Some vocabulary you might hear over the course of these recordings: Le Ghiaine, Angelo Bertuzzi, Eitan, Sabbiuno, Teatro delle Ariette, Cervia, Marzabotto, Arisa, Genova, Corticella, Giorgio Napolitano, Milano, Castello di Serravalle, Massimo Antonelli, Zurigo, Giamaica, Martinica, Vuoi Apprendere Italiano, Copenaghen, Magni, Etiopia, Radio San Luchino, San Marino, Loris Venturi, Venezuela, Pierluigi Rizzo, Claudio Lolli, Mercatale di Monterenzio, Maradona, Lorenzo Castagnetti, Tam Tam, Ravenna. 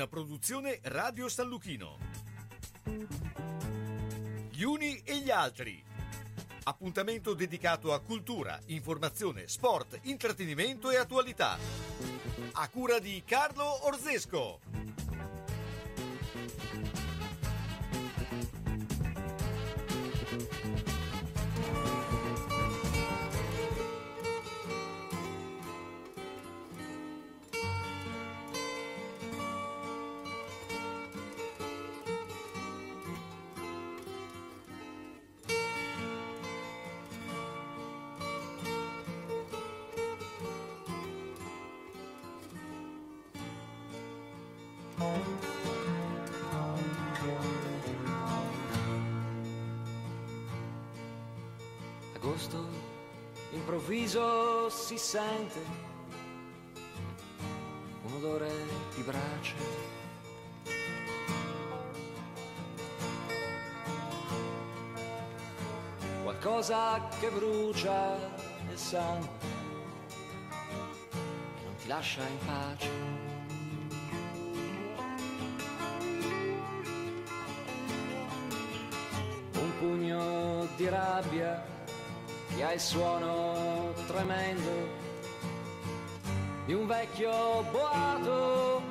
una produzione Radio San Luchino. Gli uni e gli altri. Appuntamento dedicato a cultura, informazione, sport, intrattenimento e attualità. A cura di Carlo Orzesco. Agosto improvviso si sente un odore di brace, qualcosa che brucia e sangue e non ti lascia in pace. Pugno di rabbia che ha il suono tremendo di un vecchio boato,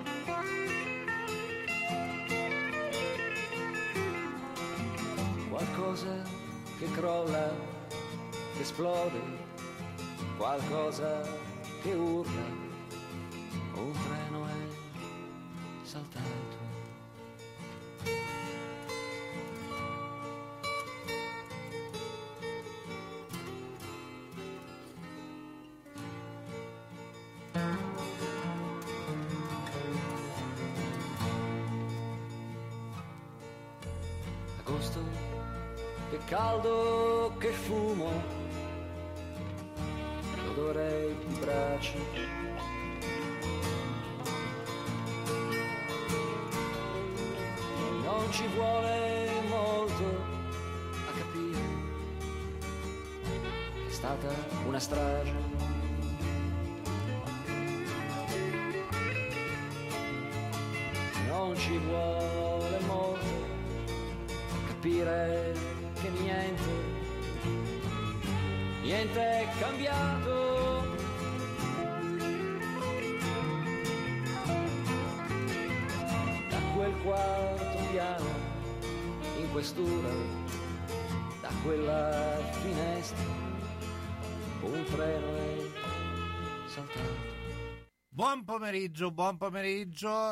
qualcosa che crolla, che esplode, qualcosa che urla, un treno è saltato. Caldo che fumo, l'odore di braccia, non ci vuole molto a capire che è stata una strage, non ci vuole molto a capire che niente è cambiato, da quel quarto piano in questura, da quella finestra, un treno è saltato. Buon pomeriggio,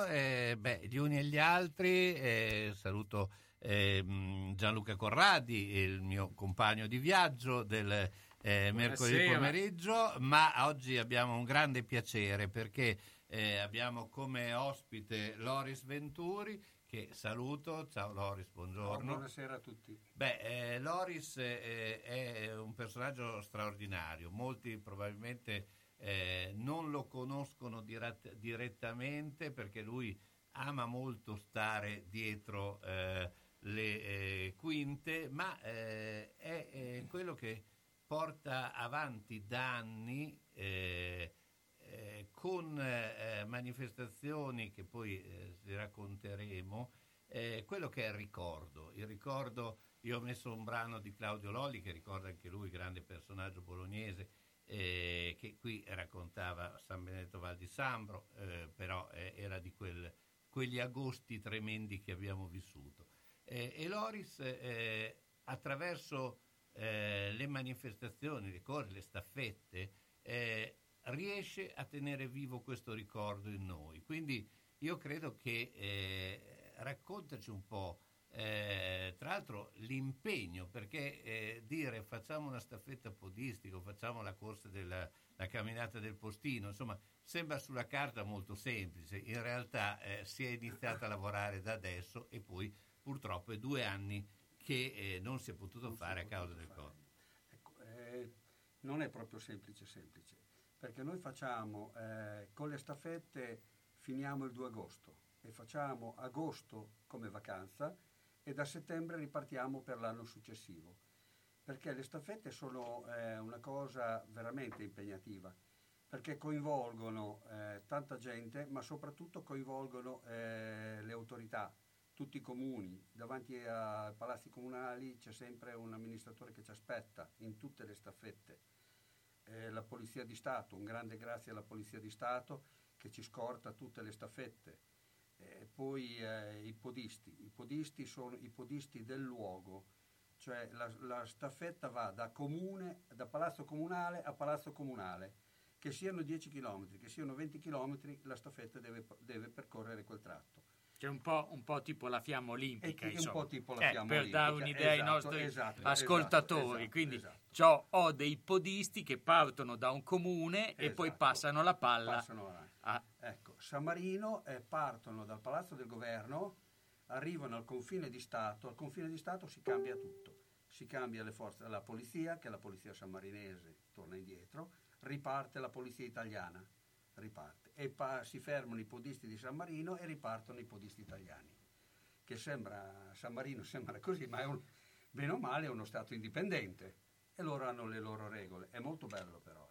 gli uni e gli altri, saluto Gianluca Corradi, il mio compagno di viaggio del mercoledì pomeriggio, ma oggi abbiamo un grande piacere perché abbiamo come ospite Loris Venturi, che saluto. Ciao Loris, buongiorno. Buonasera a tutti. Loris è un personaggio straordinario, molti probabilmente non lo conoscono direttamente perché lui ama molto stare dietro le quinte, ma è quello che porta avanti da anni con manifestazioni che poi racconteremo, quello che è il ricordo. Io ho messo un brano di Claudio Lolli che ricorda anche lui, grande personaggio bolognese, che qui raccontava San Benedetto Val di Sambro, però era di quegli agosti tremendi che abbiamo vissuto. E Loris, attraverso le manifestazioni, le cose, le staffette, riesce a tenere vivo questo ricordo in noi. Quindi io credo che raccontaci un po', tra l'altro, l'impegno, perché dire facciamo una staffetta podistica, facciamo la corsa della camminata del postino, insomma, sembra sulla carta molto semplice. In realtà si è iniziato a lavorare da adesso e poi purtroppo è 2 anni che non si è potuto fare a causa del Covid. Ecco, non è proprio semplice, perché noi facciamo con le staffette finiamo il 2 agosto e facciamo agosto come vacanza e da settembre ripartiamo per l'anno successivo, perché le staffette sono una cosa veramente impegnativa. perché coinvolgono tanta gente, ma soprattutto coinvolgono le autorità, tutti i comuni. Davanti ai palazzi comunali c'è sempre un amministratore che ci aspetta in tutte le staffette. La Polizia di Stato, un grande grazie alla Polizia di Stato che ci scorta tutte le staffette. Poi i podisti sono i podisti del luogo, cioè la staffetta va da palazzo comunale a palazzo comunale. Che siano 10 km, che siano 20 km, la staffetta deve percorrere quel tratto. C'è un po' tipo la fiamma olimpica, insomma. Un po' tipo la fiamma olimpica. Per dare un'idea ai nostri ascoltatori. Quindi ciò ho dei podisti che partono da un comune e poi passano la palla. San Marino partono dal Palazzo del Governo, arrivano al confine di Stato si cambia tutto. Si cambia le forze, la polizia, che è la polizia sammarinese, torna indietro. Riparte la polizia italiana, e si fermano i podisti di San Marino e ripartono i podisti italiani, che sembra, San Marino sembra così, ma bene o male è uno stato indipendente e loro hanno le loro regole. È molto bello però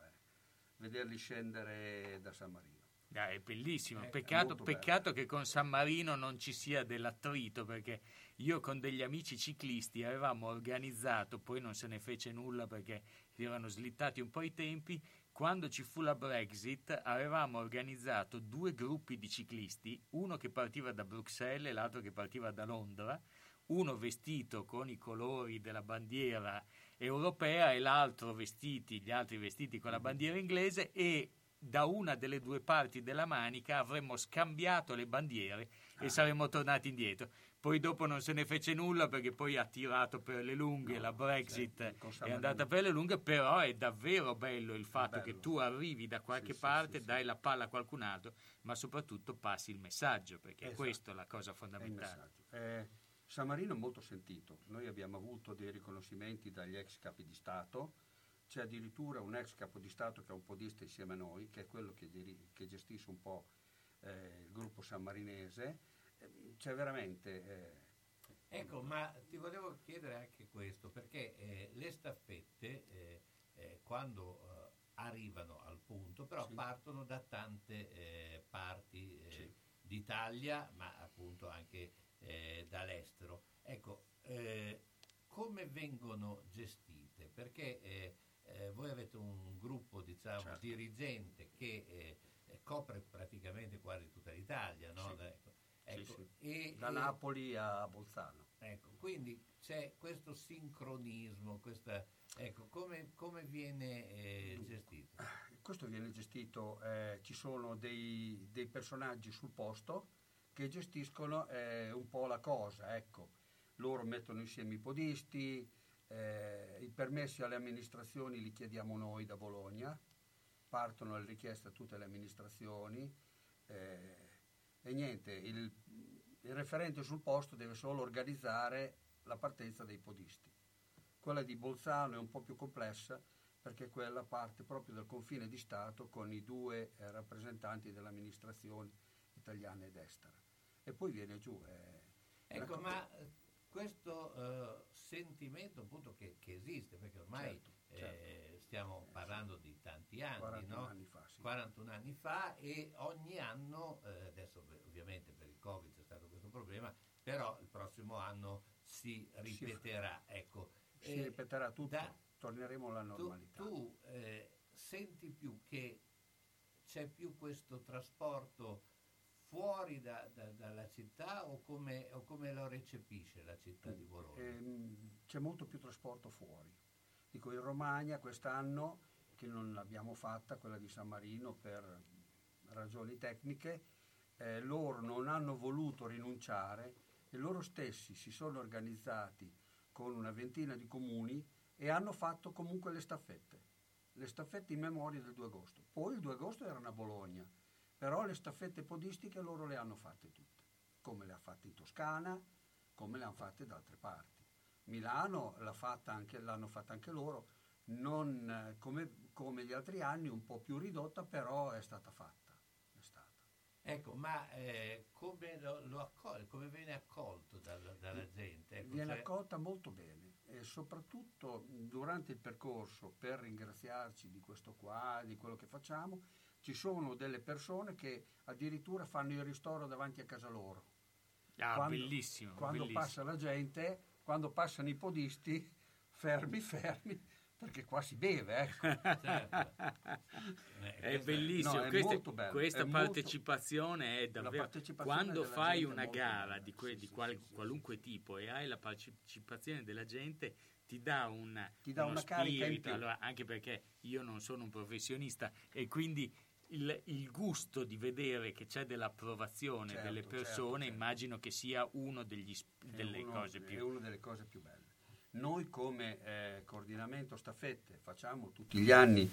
vederli scendere da San Marino. È bellissimo, peccato che con San Marino non ci sia dell'attrito, perché io con degli amici ciclisti avevamo organizzato, poi non se ne fece nulla perché erano slittati un po' i tempi. Quando ci fu la Brexit avevamo organizzato 2 gruppi di ciclisti, uno che partiva da Bruxelles e l'altro che partiva da Londra, uno vestito con i colori della bandiera europea e gli altri vestiti con la bandiera inglese, e da una delle 2 parti della manica avremmo scambiato le bandiere e saremmo tornati indietro. Poi dopo non se ne fece nulla perché poi ha tirato per le lunghe, la Brexit è andata per le lunghe, però è davvero bello il fatto che tu arrivi da qualche parte, dai la palla a qualcun altro, ma soprattutto passi il messaggio, perché è questa la cosa fondamentale. San Marino è molto sentito, noi abbiamo avuto dei riconoscimenti dagli ex capi di Stato, c'è addirittura un ex capo di Stato che è un podista insieme a noi, che è quello che gestisce un po' il gruppo sammarinese. C'è veramente... Ecco, ma ti volevo chiedere anche questo, perché le staffette, quando arrivano al punto, però partono da tante parti d'Italia, ma appunto anche dall'estero. Ecco, come vengono gestite? Perché voi avete un gruppo, diciamo, dirigente che copre praticamente quasi tutta l'Italia, no? Sì. Da Napoli a Bolzano. Quindi c'è questo sincronismo, come viene gestito? Questo viene gestito, ci sono dei personaggi sul posto che gestiscono un po' la cosa, Loro mettono insieme i podisti, i permessi alle amministrazioni li chiediamo noi da Bologna, partono le richieste a tutte le amministrazioni, e niente, il referente sul posto deve solo organizzare la partenza dei podisti. Quella di Bolzano è un po' più complessa perché quella parte proprio dal confine di Stato con i 2 rappresentanti dell'amministrazione italiana ed estera. E poi viene giù. Ma questo sentimento appunto che esiste, perché ormai stiamo parlando di tanti anni, 41 anni fa, e ogni anno, adesso ovviamente per il Covid c'è stato questo problema, però il prossimo anno si ripeterà, si ripeterà tutto, torneremo alla normalità. Tu senti più che c'è più questo trasporto fuori dalla città, o come lo recepisce la città di Bologna? C'è molto più trasporto fuori. Dico, in Romagna quest'anno, che non l'abbiamo fatta, quella di San Marino, per ragioni tecniche, loro non hanno voluto rinunciare e loro stessi si sono organizzati con una ventina di comuni e hanno fatto comunque le staffette in memoria del 2 agosto. Poi il 2 agosto erano a Bologna, però le staffette podistiche loro le hanno fatte tutte, come le ha fatte in Toscana, come le hanno fatte da altre parti. Milano l'hanno fatta anche loro, non come gli altri anni, un po' più ridotta, però è stata fatta. Ma come viene accolto dalla gente? Viene accolta molto bene, e soprattutto durante il percorso, per ringraziarci di questo qua, di quello che facciamo, ci sono delle persone che addirittura fanno il ristoro davanti a casa loro. Ah, quando, bellissimo. Quando bellissimo. Passa la gente, quando passano i podisti, fermi, perché qua si beve, ecco. È bellissimo, no, è molto bello. Questa partecipazione è davvero... Partecipazione quando fai una gara qualunque tipo e hai la partecipazione della gente, ti dà una carica in più. Allora, anche perché io non sono un professionista e quindi il gusto di vedere che c'è dell'approvazione delle persone, certo. Immagino che sia una delle cose più belle. Noi come coordinamento staffette facciamo tutti gli anni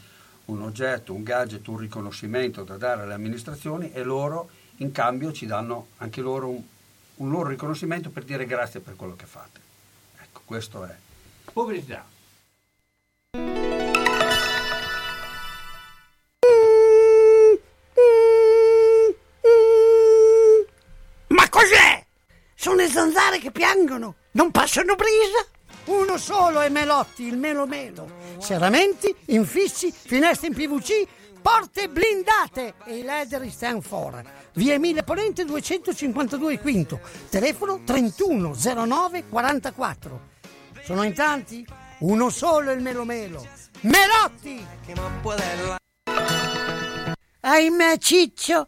un oggetto, un gadget, un riconoscimento da dare alle amministrazioni e loro in cambio ci danno anche loro un loro riconoscimento per dire grazie per quello che fate. Ecco, questo è. Pubblicità. Ma cos'è? Sono le zanzare che piangono, non passano brisa? Uno solo è Melotti, il Melomelo. Serramenti, infissi, finestre in PVC, porte blindate e i ladri stand for. Via Emile Ponente 252 Quinto, telefono 31 09 44. Sono in tanti? Uno solo è il Melomelo. Melotti! Ahimè Ciccio,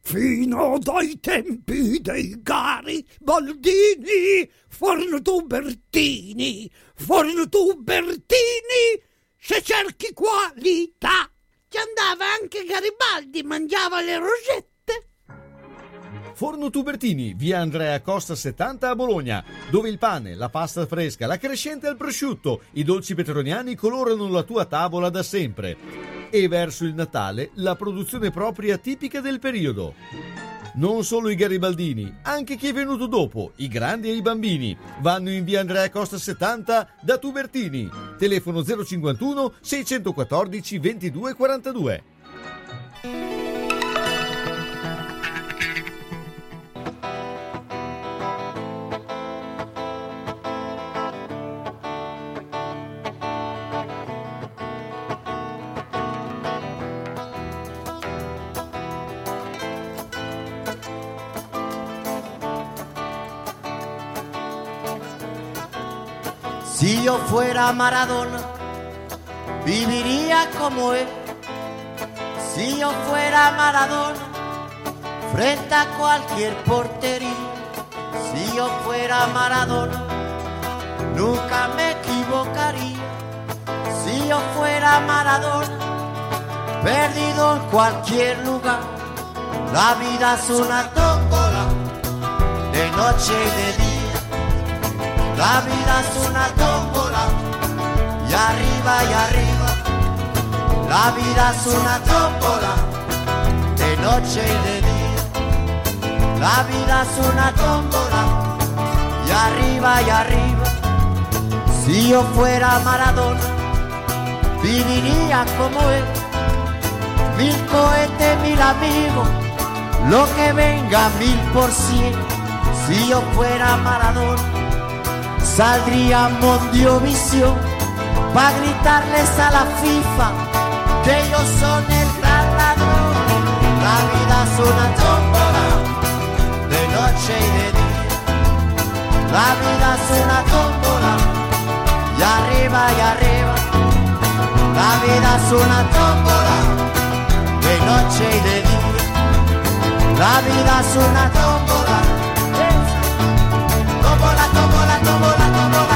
Fino dai tempi dei Garibaldini, Fortubertini, se cerchi qualità. Ci andava anche Garibaldi, mangiava le rosette. Forno Tubertini, via Andrea Costa 70 a Bologna, dove il pane, la pasta fresca, la crescente al prosciutto, i dolci petroniani colorano la tua tavola da sempre. E verso il Natale, la produzione propria tipica del periodo. Non solo i garibaldini, anche chi è venuto dopo, i grandi e i bambini, vanno in via Andrea Costa 70 da Tubertini. Telefono 051 614 22 42. Si yo fuera Maradona, viviría como él. Si yo fuera Maradona, frente a cualquier portería. Si yo fuera Maradona, nunca me equivocaría. Si yo fuera Maradona, perdido en cualquier lugar. La vida es una tómbola, de noche y de día. La vida es una tómbola, y arriba y arriba. La vida es una tómbola, de noche y de día. La vida es una tómbola, y arriba y arriba. Si yo fuera Maradona, viviría como él. 1000 cohetes, 1000 amigos, lo que venga 1000%. Si yo fuera Maradona, saldría a Mondiovisión pa' gritarles a la FIFA che io sono il gran ladro, la vita su una tombola, de noche e de día, la vita su una tombola, y arriba, la vita su una tombola, de noche e de día, la vita su una tombola, tombola, tombola, tombola, tombola, tombola.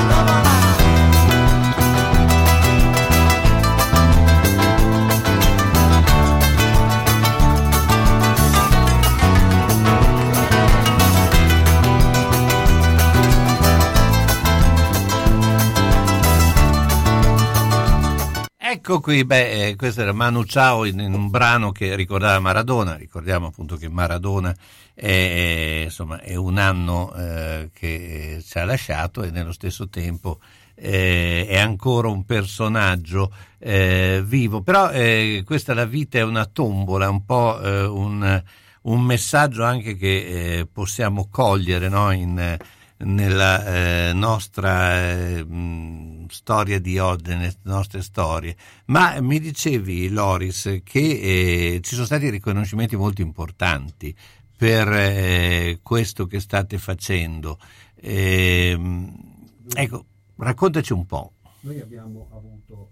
Ecco qui, questo era Manu Chao in un brano che ricordava Maradona. Ricordiamo appunto che Maradona è un anno che ci ha lasciato, e nello stesso tempo è ancora un personaggio vivo. Però questa La vita è una tombola, un po' un messaggio anche che possiamo cogliere, no? Nella nostra storia di oggi, nelle nostre storie. Ma mi dicevi, Loris, che ci sono stati riconoscimenti molto importanti per questo che state facendo. Ecco, raccontaci un po'. Noi abbiamo avuto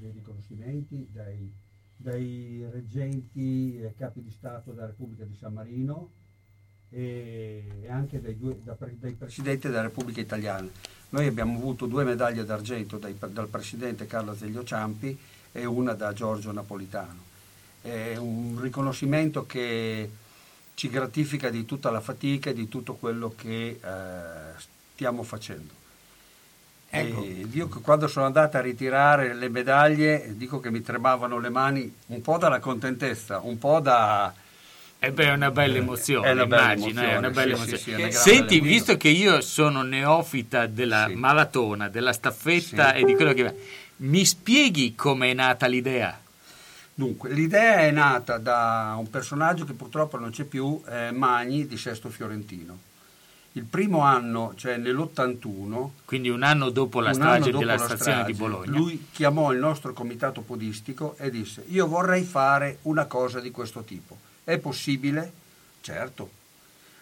dei riconoscimenti dai reggenti capi di Stato della Repubblica di San Marino, e anche dai Presidenti della Repubblica Italiana. Noi abbiamo avuto 2 medaglie d'argento dal Presidente Carlo Azeglio Ciampi e una da Giorgio Napolitano. È un riconoscimento che ci gratifica di tutta la fatica e di tutto quello che stiamo facendo. Ecco. E io quando sono andata a ritirare le medaglie dico che mi tremavano le mani un po' dalla contentezza, un po' da... è una bella emozione, è una bella emozione. Senti, visto che io sono neofita della maratona, della staffetta e di quello che va, mi spieghi come è nata l'idea? Dunque, l'idea è nata da un personaggio che purtroppo non c'è più, Magni di Sesto Fiorentino. Il primo anno, cioè nell'81, quindi un anno dopo la strage della stazione di Bologna, lui chiamò il nostro comitato podistico e disse: io vorrei fare una cosa di questo tipo. È possibile? Certo.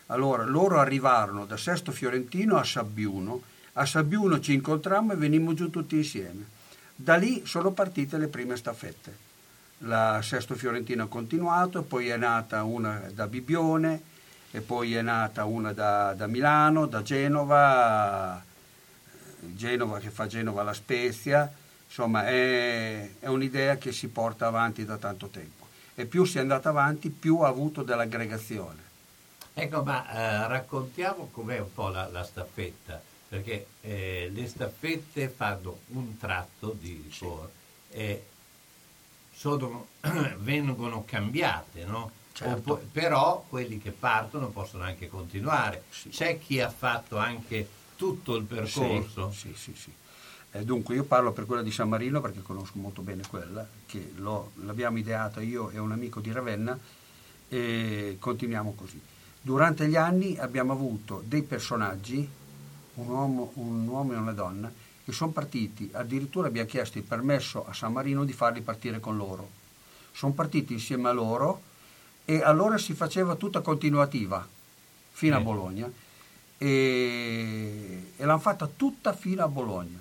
Allora loro arrivarono da Sesto Fiorentino a Sabbiuno. A Sabbiuno ci incontrammo e venimmo giù tutti insieme. Da lì sono partite le prime staffette. La Sesto Fiorentino ha continuato, poi è nata una da Bibione e poi è nata una da Milano, da Genova che fa Genova La Spezia. Insomma è un'idea che si porta avanti da tanto tempo. E più si è andata avanti, più ha avuto dell'aggregazione. Ecco, ma raccontiamo com'è un po' la staffetta, perché le staffette fanno un tratto di ricorso, vengono cambiate, no? Certo. Però quelli che partono possono anche continuare. Sì. C'è chi ha fatto anche tutto il percorso. Sì. Dunque io parlo per quella di San Marino perché conosco molto bene quella, che l'abbiamo ideata io e un amico di Ravenna, e continuiamo così. Durante gli anni abbiamo avuto dei personaggi, un uomo e una donna, che sono partiti, addirittura abbiamo chiesto il permesso a San Marino di farli partire con loro. Sono partiti insieme a loro e allora si faceva tutta continuativa fino a Bologna e l'hanno fatta tutta fino a Bologna.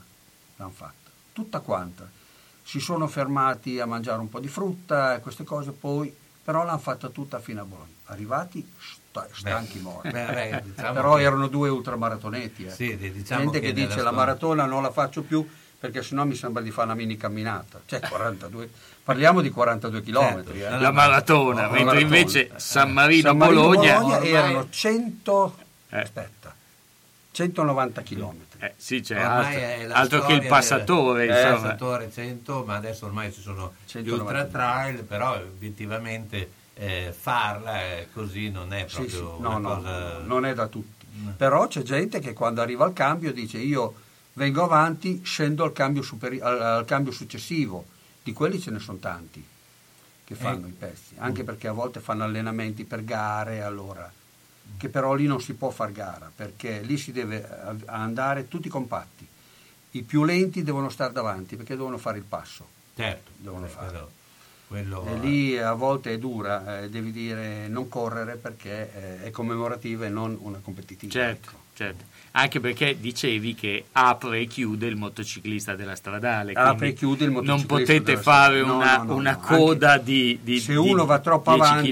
L'hanno fatta, tutta quanta. Si sono fermati a mangiare un po' di frutta e queste cose, poi però l'hanno fatta tutta fino a Bologna. Arrivati stanchi morti. Diciamo però che... erano 2 ultramaratoneti. Ecco. Sì, diciamo gente che dice la maratona non la faccio più perché sennò mi sembra di fare una mini camminata. Cioè 42, parliamo di 42 chilometri. Certo, la maratona, mentre invece San Marino Bologna erano 100... Aspetta. 190 chilometri. Sì, c'è altro che il passatore. Il passatore 100, ma adesso ormai ci sono gli ultra trail, però obiettivamente farla così non è proprio una cosa... No, non è da tutti. No. Però c'è gente che quando arriva al cambio dice io vengo avanti, scendo al cambio successivo. Di quelli ce ne sono tanti che fanno i pezzi, anche perché a volte fanno allenamenti per gare, allora... che però lì non si può far gara perché lì si deve andare tutti compatti, i più lenti devono stare davanti perché devono fare il passo, certo, devono fare. Quello... E lì a volte è dura, devi dire non correre perché è commemorativa e non una competitiva. Certo, certo. Anche perché dicevi che apre e chiude il motociclista della stradale. Apre e chiude il motociclista. Non potete fare una coda di se uno va troppo avanti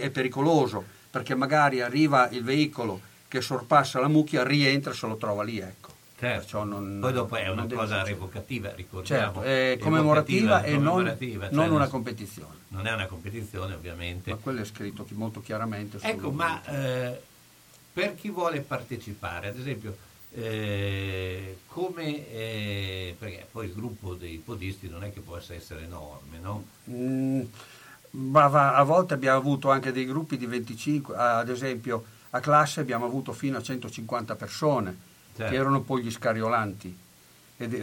è pericoloso, perché magari arriva il veicolo che sorpassa la mucchia, rientra e se lo trova lì, ecco. Certo. Non, poi dopo è una cosa revocativa, ricordiamo, certo, è commemorativa e non una competizione. Non è una competizione, ovviamente. Ma quello è scritto molto chiaramente. Ecco, ma per chi vuole partecipare, ad esempio, come perché poi il gruppo dei podisti non è che possa essere enorme, no? Ma a volte abbiamo avuto anche dei gruppi di 25, ad esempio a classe abbiamo avuto fino a 150 persone. Certo. Che erano poi gli scariolanti,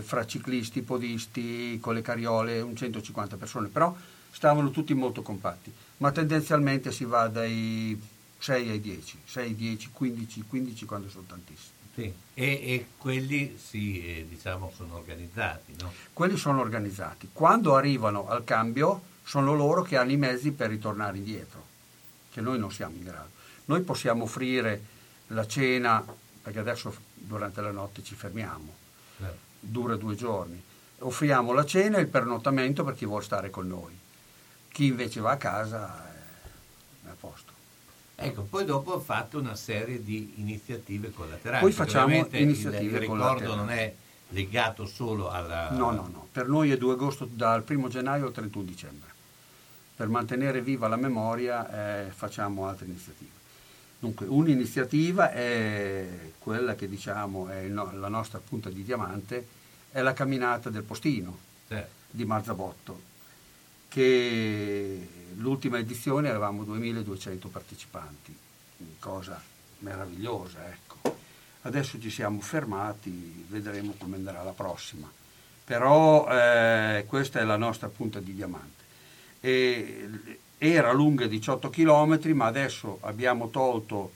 fra ciclisti, podisti, con le carriole, un 150 persone, però stavano tutti molto compatti, ma tendenzialmente si va dai 6 ai 10, 6, 10, 15, 15 quando sono tantissimi. Sì. E quelli diciamo sono organizzati, no? Quelli sono organizzati, quando arrivano al cambio sono loro che hanno i mezzi per ritornare indietro, che noi non siamo in grado. Noi possiamo offrire la cena, perché adesso durante la notte ci fermiamo, dura 2 giorni, offriamo la cena e il pernottamento per chi vuol stare con noi, chi invece va a casa è a posto. Ecco, poi dopo ho fatto una serie di iniziative collaterali. Poi facciamo iniziative collaterali. Il ricordo non è legato solo alla... No, per noi è 2 agosto dal 1 gennaio al 31 dicembre, per mantenere viva la memoria facciamo altre iniziative. Dunque, un'iniziativa è quella che diciamo è la nostra punta di diamante, è la camminata del postino di Marzabotto, che l'ultima edizione avevamo 2200 partecipanti, cosa meravigliosa, ecco. Adesso ci siamo fermati, vedremo come andrà la prossima, però questa è la nostra punta di diamante. Era lunga 18 chilometri, ma adesso abbiamo tolto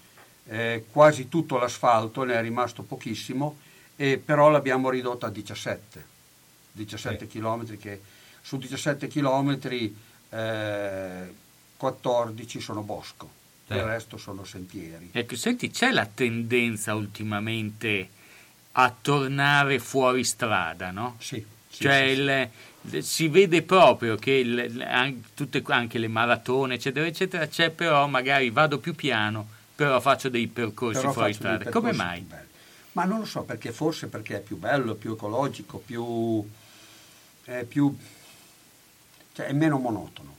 quasi tutto l'asfalto, ne è rimasto pochissimo, però l'abbiamo ridotta a 17 chilometri, che su 17 chilometri 14 sono bosco, il resto sono sentieri. Ecco, senti, c'è la tendenza ultimamente a tornare fuori strada, no? Sì, cioè si vede proprio che anche le maratone eccetera eccetera, c'è però magari vado più piano, però faccio dei percorsi fuori strada. Come mai? Ma non lo so, perché forse perché è più bello, più ecologico, più cioè è meno monotono.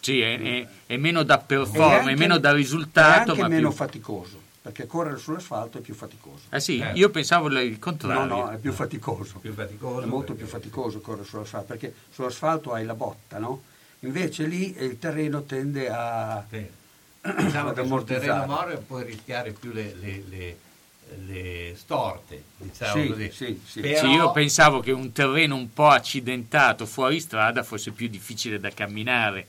Sì, è meno da performance, è meno da risultato, è anche meno faticoso, perché correre sull'asfalto è più faticoso. Ah sì, io pensavo il contrario. No, è più faticoso. Più faticoso, è molto più faticoso correre sull'asfalto, perché sull'asfalto hai la botta, no? Invece lì il terreno tende a diciamo che sul terreno morbido puoi rischiare più le storte, diciamo così. Sì. Però... sì, io pensavo che un terreno un po' accidentato fuori strada fosse più difficile da camminare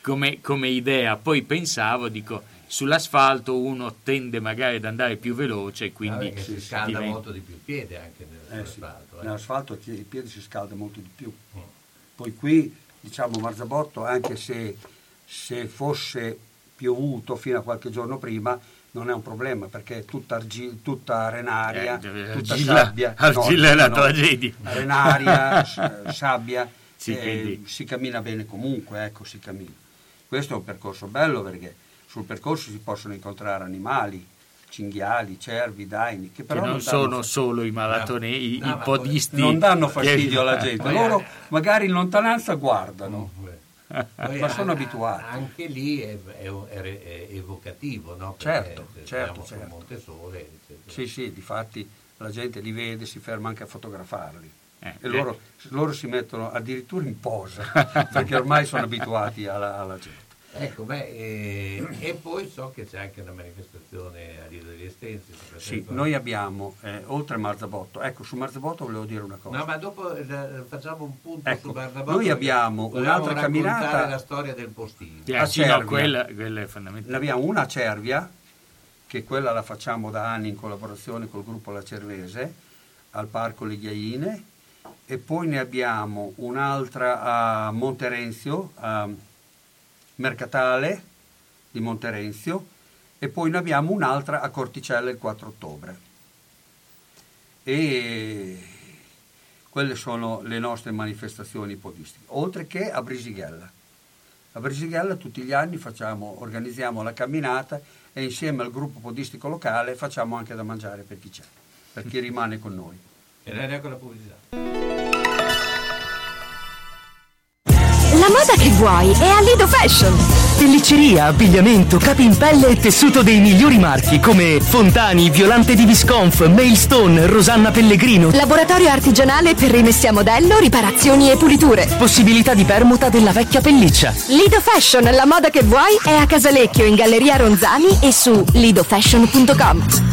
come idea. Poi pensavo, dico, sull'asfalto uno tende magari ad andare più veloce, quindi si scalda molto di più il piede anche nell'asfalto. Nell'asfalto il piede si scalda molto di più. Poi qui, diciamo, Marzabotto, anche se fosse piovuto fino a qualche giorno prima, non è un problema, perché è tutta arenaria, tutta sabbia. Argilla è la tragedia. Arenaria, sabbia, si cammina bene comunque, ecco, si cammina. Questo è un percorso bello, perché sul percorso si possono incontrare animali, cinghiali, cervi, daini, che però non sono solo i maratonei, i podisti. Non danno fastidio alla gente, loro magari in lontananza guardano, ma sono abituati. Anche lì è evocativo, no? Perché certo. Monte Sole, sì, difatti la gente li vede, si ferma anche a fotografarli. E loro si mettono addirittura in posa, perché ormai sono abituati alla gente. Ecco, e poi so che c'è anche una manifestazione a Rio degli Estensi. Sì, noi abbiamo, oltre Marzabotto, ecco, su Marzabotto volevo dire una cosa. No, ma dopo facciamo un punto, ecco, su Marzabotto. Noi abbiamo un'altra camminata. La storia del postino. A Cervia. No, quella è fondamentale. Abbiamo una a Cervia, che quella la facciamo da anni in collaborazione col gruppo La Cervese, al Parco Le Ghiaine, e poi ne abbiamo un'altra a Monterenzio, a Mercatale di Monterenzio, e poi ne abbiamo un'altra a Corticella il 4 ottobre. E quelle sono le nostre manifestazioni podistiche, oltre che a Brisighella. A Brisighella tutti gli anni organizziamo la camminata e insieme al gruppo podistico locale facciamo anche da mangiare per chi c'è, per chi rimane con noi. E lei è con la pubblicità. La moda che vuoi è a Lido Fashion. Pellicceria, abbigliamento, capi in pelle e tessuto dei migliori marchi come Fontani, Violante di Visconf, Mailstone, Rosanna Pellegrino. Laboratorio artigianale per rimessi a modello, riparazioni e puliture. Possibilità di permuta della vecchia pelliccia. Lido Fashion, la moda che vuoi è a Casalecchio in Galleria Ronzani e su lidofashion.com.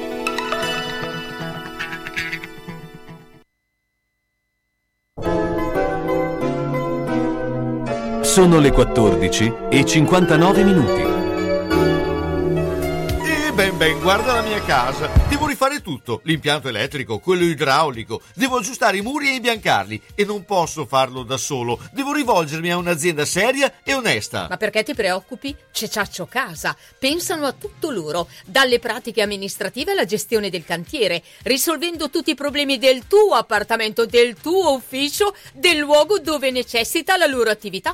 Sono le 14:59. Ben, guarda la mia casa. Devo rifare tutto, l'impianto elettrico, quello idraulico. Devo aggiustare i muri e imbiancarli. E non posso farlo da solo. Devo rivolgermi a un'azienda seria e onesta. Ma perché ti preoccupi? C'è Ciaccio Casa. Pensano a tutto loro, dalle pratiche amministrative alla gestione del cantiere, risolvendo tutti i problemi del tuo appartamento, del tuo ufficio, del luogo dove necessita la loro attività.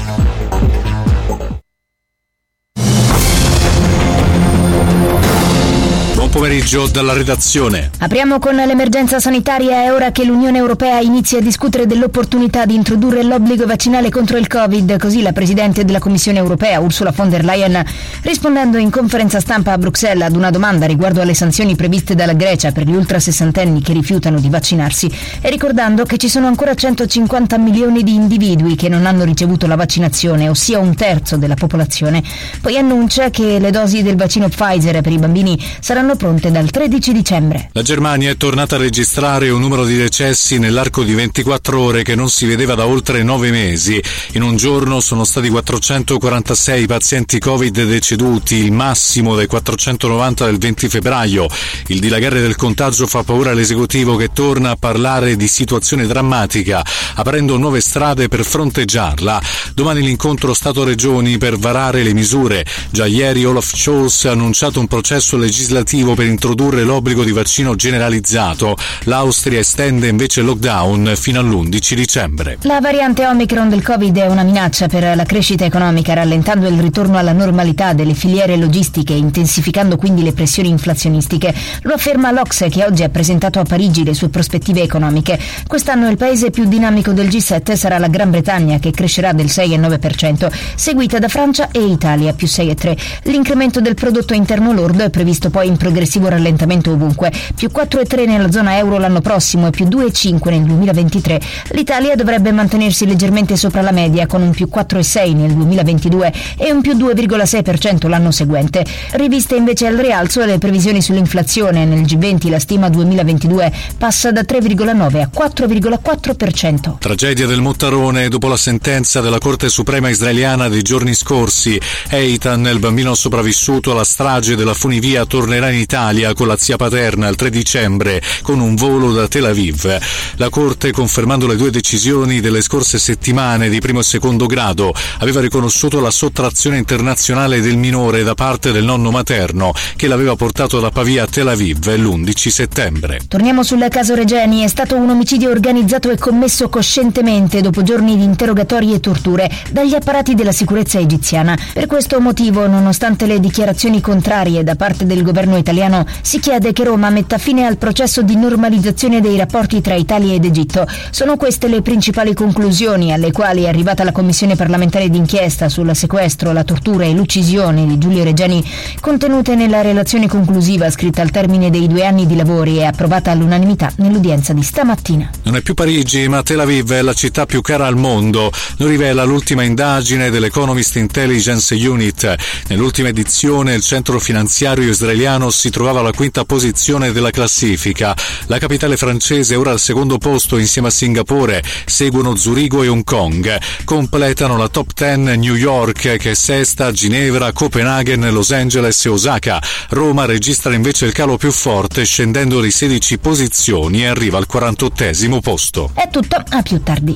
Pomeriggio dalla redazione. Apriamo con l'emergenza sanitaria. È ora che l'Unione Europea inizi a discutere dell'opportunità di introdurre l'obbligo vaccinale contro il Covid, così la Presidente della Commissione Europea, Ursula von der Leyen, rispondendo in conferenza stampa a Bruxelles ad una domanda riguardo alle sanzioni previste dalla Grecia per gli ultrasessantenni che rifiutano di vaccinarsi, e ricordando che ci sono ancora 150 milioni di individui che non hanno ricevuto la vaccinazione, ossia un terzo della popolazione. Poi annuncia che le dosi del vaccino Pfizer per i bambini saranno pronte dal 13 dicembre. La Germania è tornata a registrare un numero di decessi nell'arco di 24 ore che non si vedeva da oltre 9 mesi. In un giorno sono stati 446 pazienti Covid deceduti, il massimo dai 490 del 20 febbraio. Il dilagare del contagio fa paura all'esecutivo, che torna a parlare di situazione drammatica, aprendo nuove strade per fronteggiarla. Domani l'incontro Stato-Regioni per varare le misure. Già ieri Olaf Scholz ha annunciato un processo legislativo motivo per introdurre l'obbligo di vaccino generalizzato, l'Austria estende invece il lockdown fino all'11 dicembre. La variante Omicron del Covid è una minaccia per la crescita economica, rallentando il ritorno alla normalità delle filiere logistiche, intensificando quindi le pressioni inflazionistiche. Lo afferma l'OCSE, che oggi ha presentato a Parigi le sue prospettive economiche. Quest'anno il paese più dinamico del G7 sarà la Gran Bretagna, che crescerà del 6,9%, seguita da Francia e Italia, più 6,3%. L'incremento del prodotto interno lordo è previsto poi in progressivo rallentamento ovunque, più 4,3% nella zona euro l'anno prossimo e più 2,5% nel 2023. L'Italia dovrebbe mantenersi leggermente sopra la media, con un più 4,6% nel 2022 e un più 2,6% l'anno seguente. Riviste invece al rialzo le previsioni sull'inflazione. Nel G20 la stima 2022 passa da 3,9% a 4,4%. Tragedia del Mottarone. Dopo la sentenza della Corte Suprema israeliana dei giorni scorsi, Eitan, il bambino sopravvissuto alla strage della funivia, tornerà in Italia con la zia paterna il 3 dicembre con un volo da Tel Aviv. La Corte, confermando le due decisioni delle scorse settimane di primo e secondo grado, aveva riconosciuto la sottrazione internazionale del minore da parte del nonno materno, che l'aveva portato da Pavia a Tel Aviv l'11 settembre. Torniamo sul caso Regeni. È stato un omicidio organizzato e commesso coscientemente dopo giorni di interrogatori e torture dagli apparati della sicurezza egiziana. Per questo motivo, nonostante le dichiarazioni contrarie da parte del governo italiano, si chiede che Roma metta fine al processo di normalizzazione dei rapporti tra Italia ed Egitto. Sono queste le principali conclusioni alle quali è arrivata la Commissione parlamentare d'inchiesta sul sequestro, la tortura e l'uccisione di Giulio Regeni, contenute nella relazione conclusiva scritta al termine dei 2 anni di lavori e approvata all'unanimità nell'udienza di stamattina. Non è più Parigi, ma Tel Aviv è la città più cara al mondo, lo rivela l'ultima indagine dell'Economist Intelligence Unit. Nell'ultima edizione il centro finanziario israeliano si trovava alla 5ª posizione della classifica. La capitale francese è ora al 2º posto, insieme a Singapore, seguono Zurigo e Hong Kong. Completano la top 10 New York, che è 6ª, Ginevra, Copenaghen, Los Angeles e Osaka. Roma registra invece il calo più forte, scendendo di 16 posizioni e arriva al 48° posto. È tutto, a più tardi.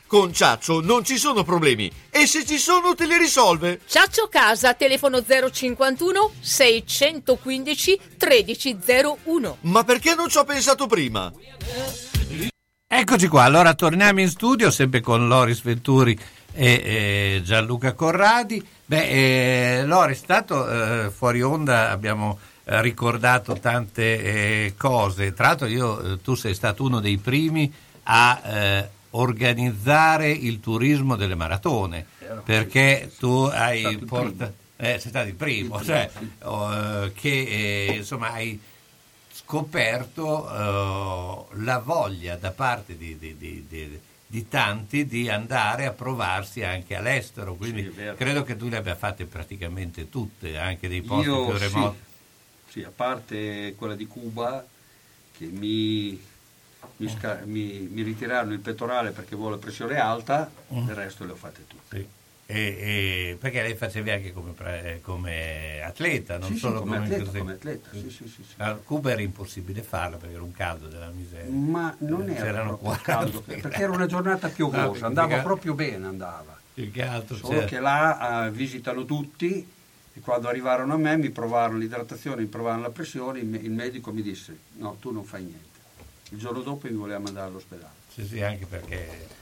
Con Ciaccio non ci sono problemi, e se ci sono te li risolve. Ciaccio Casa, telefono 051 615 1301. Ma perché non ci ho pensato prima? Eccoci qua, allora torniamo in studio sempre con Loris Venturi e Gianluca Corradi. Loris, stato fuori onda abbiamo ricordato tante cose. Tra l'altro tu sei stato uno dei primi a organizzare il turismo delle maratone, perché tu hai portato, sei stato il primo, cioè, insomma hai scoperto la voglia da parte di tanti di andare a provarsi anche all'estero, quindi sì, credo che tu le abbia fatte praticamente tutte, anche dei posti più remoti. Sì, a parte quella di Cuba, che mi ritirarono il pettorale perché avevo la pressione alta, del resto le ho fatte tutte. Sì. E perché lei facevi anche come atleta, non sì, solo sì, come atleta. Sì. Allora, Cuba era impossibile farla perché era un caldo della miseria. Ma non era proprio caldo, perché era una giornata piovosa, andava proprio bene. Che là visitano tutti, e quando arrivarono a me mi provarono l'idratazione, mi provarono la pressione, il medico mi disse: no, tu non fai niente. Il giorno dopo mi voleva mandare all'ospedale. Sì, anche perché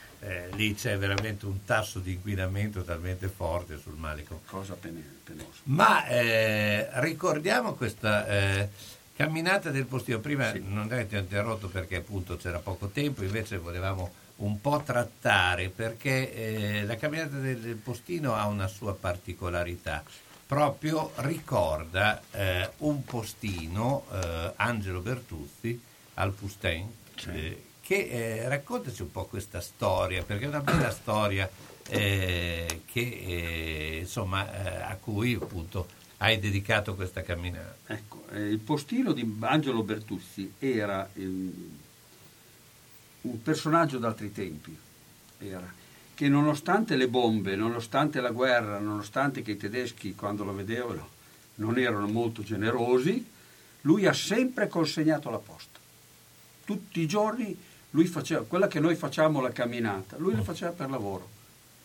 lì c'è veramente un tasso di inquinamento talmente forte sul Malico. Cosa penosa. Ma ricordiamo questa camminata del postino. Prima sì, non ti ho interrotto perché appunto c'era poco tempo, invece volevamo un po' trattare, perché la camminata del postino ha una sua particolarità. Proprio ricorda un postino, Angelo Bertuzzi, al Pustin, che raccontaci un po' questa storia, perché è una bella storia a cui appunto hai dedicato questa camminata? Ecco, il postino di Angelo Bertuzzi era un personaggio d'altri tempi, che nonostante le bombe, nonostante la guerra, nonostante che i tedeschi quando lo vedevano non erano molto generosi, lui ha sempre consegnato la posta. Tutti i giorni lui faceva, quella che noi facciamo la camminata, lui la faceva per lavoro,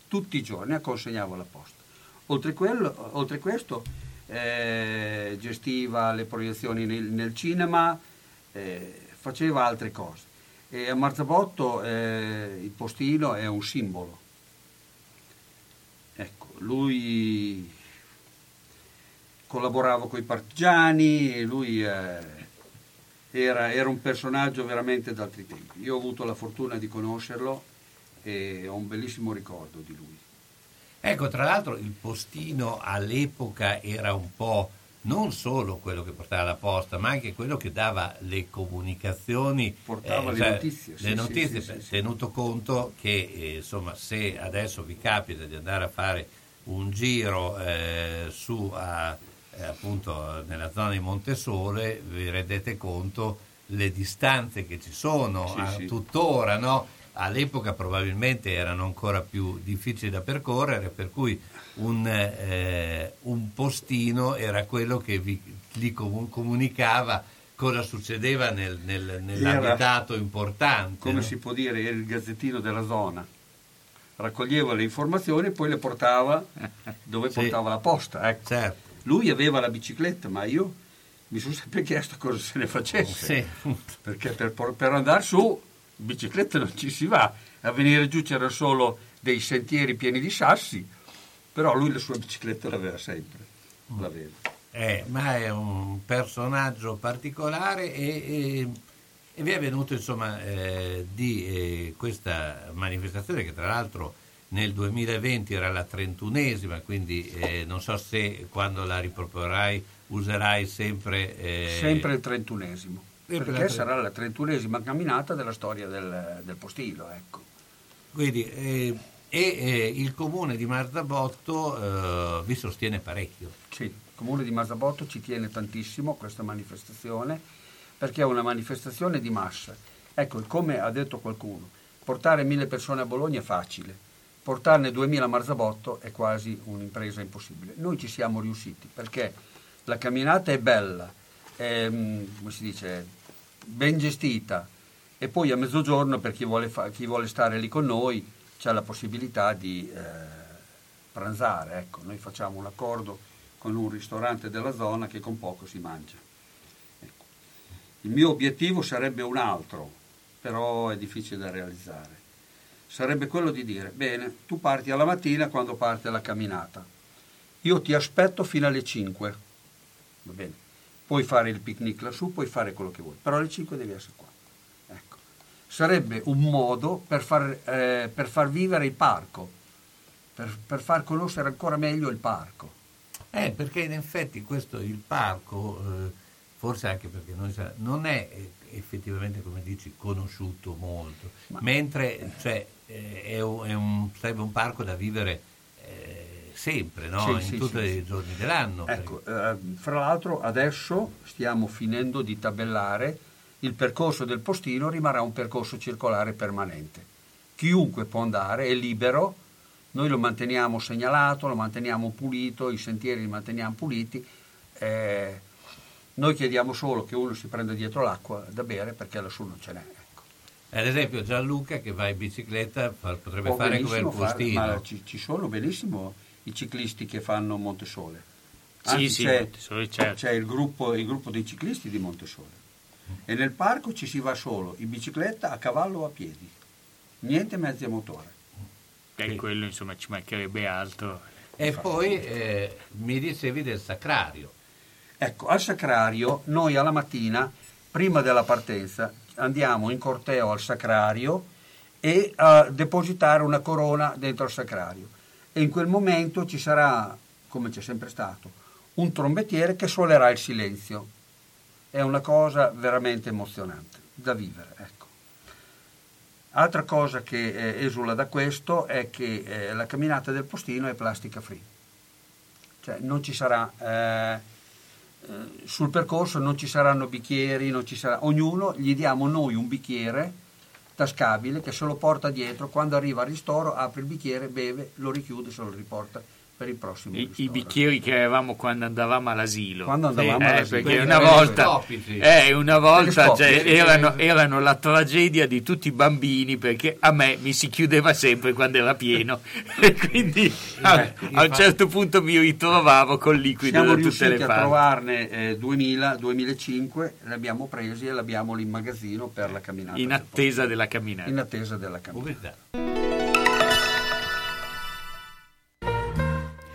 tutti i giorni consegnava la posta. Oltre questo gestiva le proiezioni nel cinema, faceva altre cose. E a Marzabotto il postino è un simbolo. Ecco, lui collaborava con i partigiani, lui era un personaggio veramente d'altri tempi. Io ho avuto la fortuna di conoscerlo e ho un bellissimo ricordo di lui. Ecco, tra l'altro il postino all'epoca era un po' non solo quello che portava la posta, ma anche quello che dava le comunicazioni, portava le notizie, tenuto conto che insomma, se adesso vi capita di andare a fare un giro appunto nella zona di Monte Sole, vi rendete conto le distanze che ci sono tuttora, no? All'epoca probabilmente erano ancora più difficili da percorrere, per cui un postino era quello che li comunicava cosa succedeva nell'abitato importante. Come si può dire, era il gazzettino della zona. Raccoglieva le informazioni e poi le portava dove portava la posta. Ecco. Certo. Lui aveva la bicicletta, ma io mi sono sempre chiesto cosa se ne facesse, perché per andare su bicicletta non ci si va, a venire giù c'erano solo dei sentieri pieni di sassi, però lui la sua bicicletta l'aveva sempre. Ma è un personaggio particolare e vi è venuto insomma di questa manifestazione che tra l'altro nel 2020 era la 31esima, quindi non so se quando la riproporrai userai sempre il 31esimo, perché sarà la 31esima camminata della storia del postino, ecco. Quindi il comune di Marzabotto vi sostiene parecchio. Sì, il comune di Marzabotto ci tiene tantissimo a questa manifestazione, perché è una manifestazione di massa. Ecco, come ha detto qualcuno, portare 1.000 persone a Bologna è facile, portarne 2.000 a Marzabotto è quasi un'impresa impossibile. Noi ci siamo riusciti perché la camminata è bella, è, come si dice, ben gestita, e poi a mezzogiorno per chi vuole stare lì con noi c'è la possibilità di pranzare. Ecco, noi facciamo un accordo con un ristorante della zona che con poco si mangia. Ecco. Il mio obiettivo sarebbe un altro, però è difficile da realizzare. Sarebbe quello di dire, bene, tu parti alla mattina quando parte la camminata, io ti aspetto fino alle 5, va bene? Puoi fare il picnic lassù, puoi fare quello che vuoi, però alle 5 devi essere qua. Ecco. Sarebbe un modo per far vivere il parco, per far conoscere ancora meglio il parco. Perché in effetti questo, il parco, forse anche perché non è effettivamente, come dici, conosciuto molto, mentre cioè, sarebbe un parco da vivere sempre, no? Tutti i giorni dell'anno. Ecco, fra l'altro adesso stiamo finendo di tabellare, il percorso del postino rimarrà un percorso circolare permanente, chiunque può andare, è libero, noi lo manteniamo segnalato, lo manteniamo pulito, i sentieri li manteniamo puliti, noi chiediamo solo che uno si prenda dietro l'acqua da bere, perché lassù non ce n'è. Ecco. Ad esempio Gianluca che va in bicicletta potrebbe fare come il postino. Ma ci sono benissimo i ciclisti che fanno Monte Sole. Anzi, Monte Sole, certo. C'è il gruppo dei ciclisti di Monte Sole. E nel parco ci si va solo in bicicletta, a cavallo o a piedi. Niente mezzi a motore. Quello insomma ci mancherebbe altro. E poi mi dicevi del Sacrario. Ecco, al Sacrario noi alla mattina, prima della partenza, andiamo in corteo al Sacrario e a depositare una corona dentro al Sacrario. E in quel momento ci sarà, come c'è sempre stato, un trombettiere che suonerà il silenzio. È una cosa veramente emozionante, da vivere, ecco. Altra cosa che esula da questo è che la camminata del postino è plastica free. cioè non ci sarà sul percorso, non ci saranno bicchieri, non ci sarà, ognuno gli diamo noi un bicchiere tascabile che se lo porta dietro, quando arriva al ristoro apre il bicchiere, beve, lo richiude, se lo riporta per il prossimo ristoro. I bicchieri che avevamo quando andavamo all'asilo, all'asilo. Perché una volta erano la tragedia di tutti i bambini, perché a me mi si chiudeva sempre quando era pieno e quindi a un certo punto mi ritrovavo con liquido da tutte le parti. Siamo riusciti a trovarne 2000-2005, li abbiamo presi e li abbiamo lì in magazzino per la camminata, in attesa della camminata, in attesa della camminata.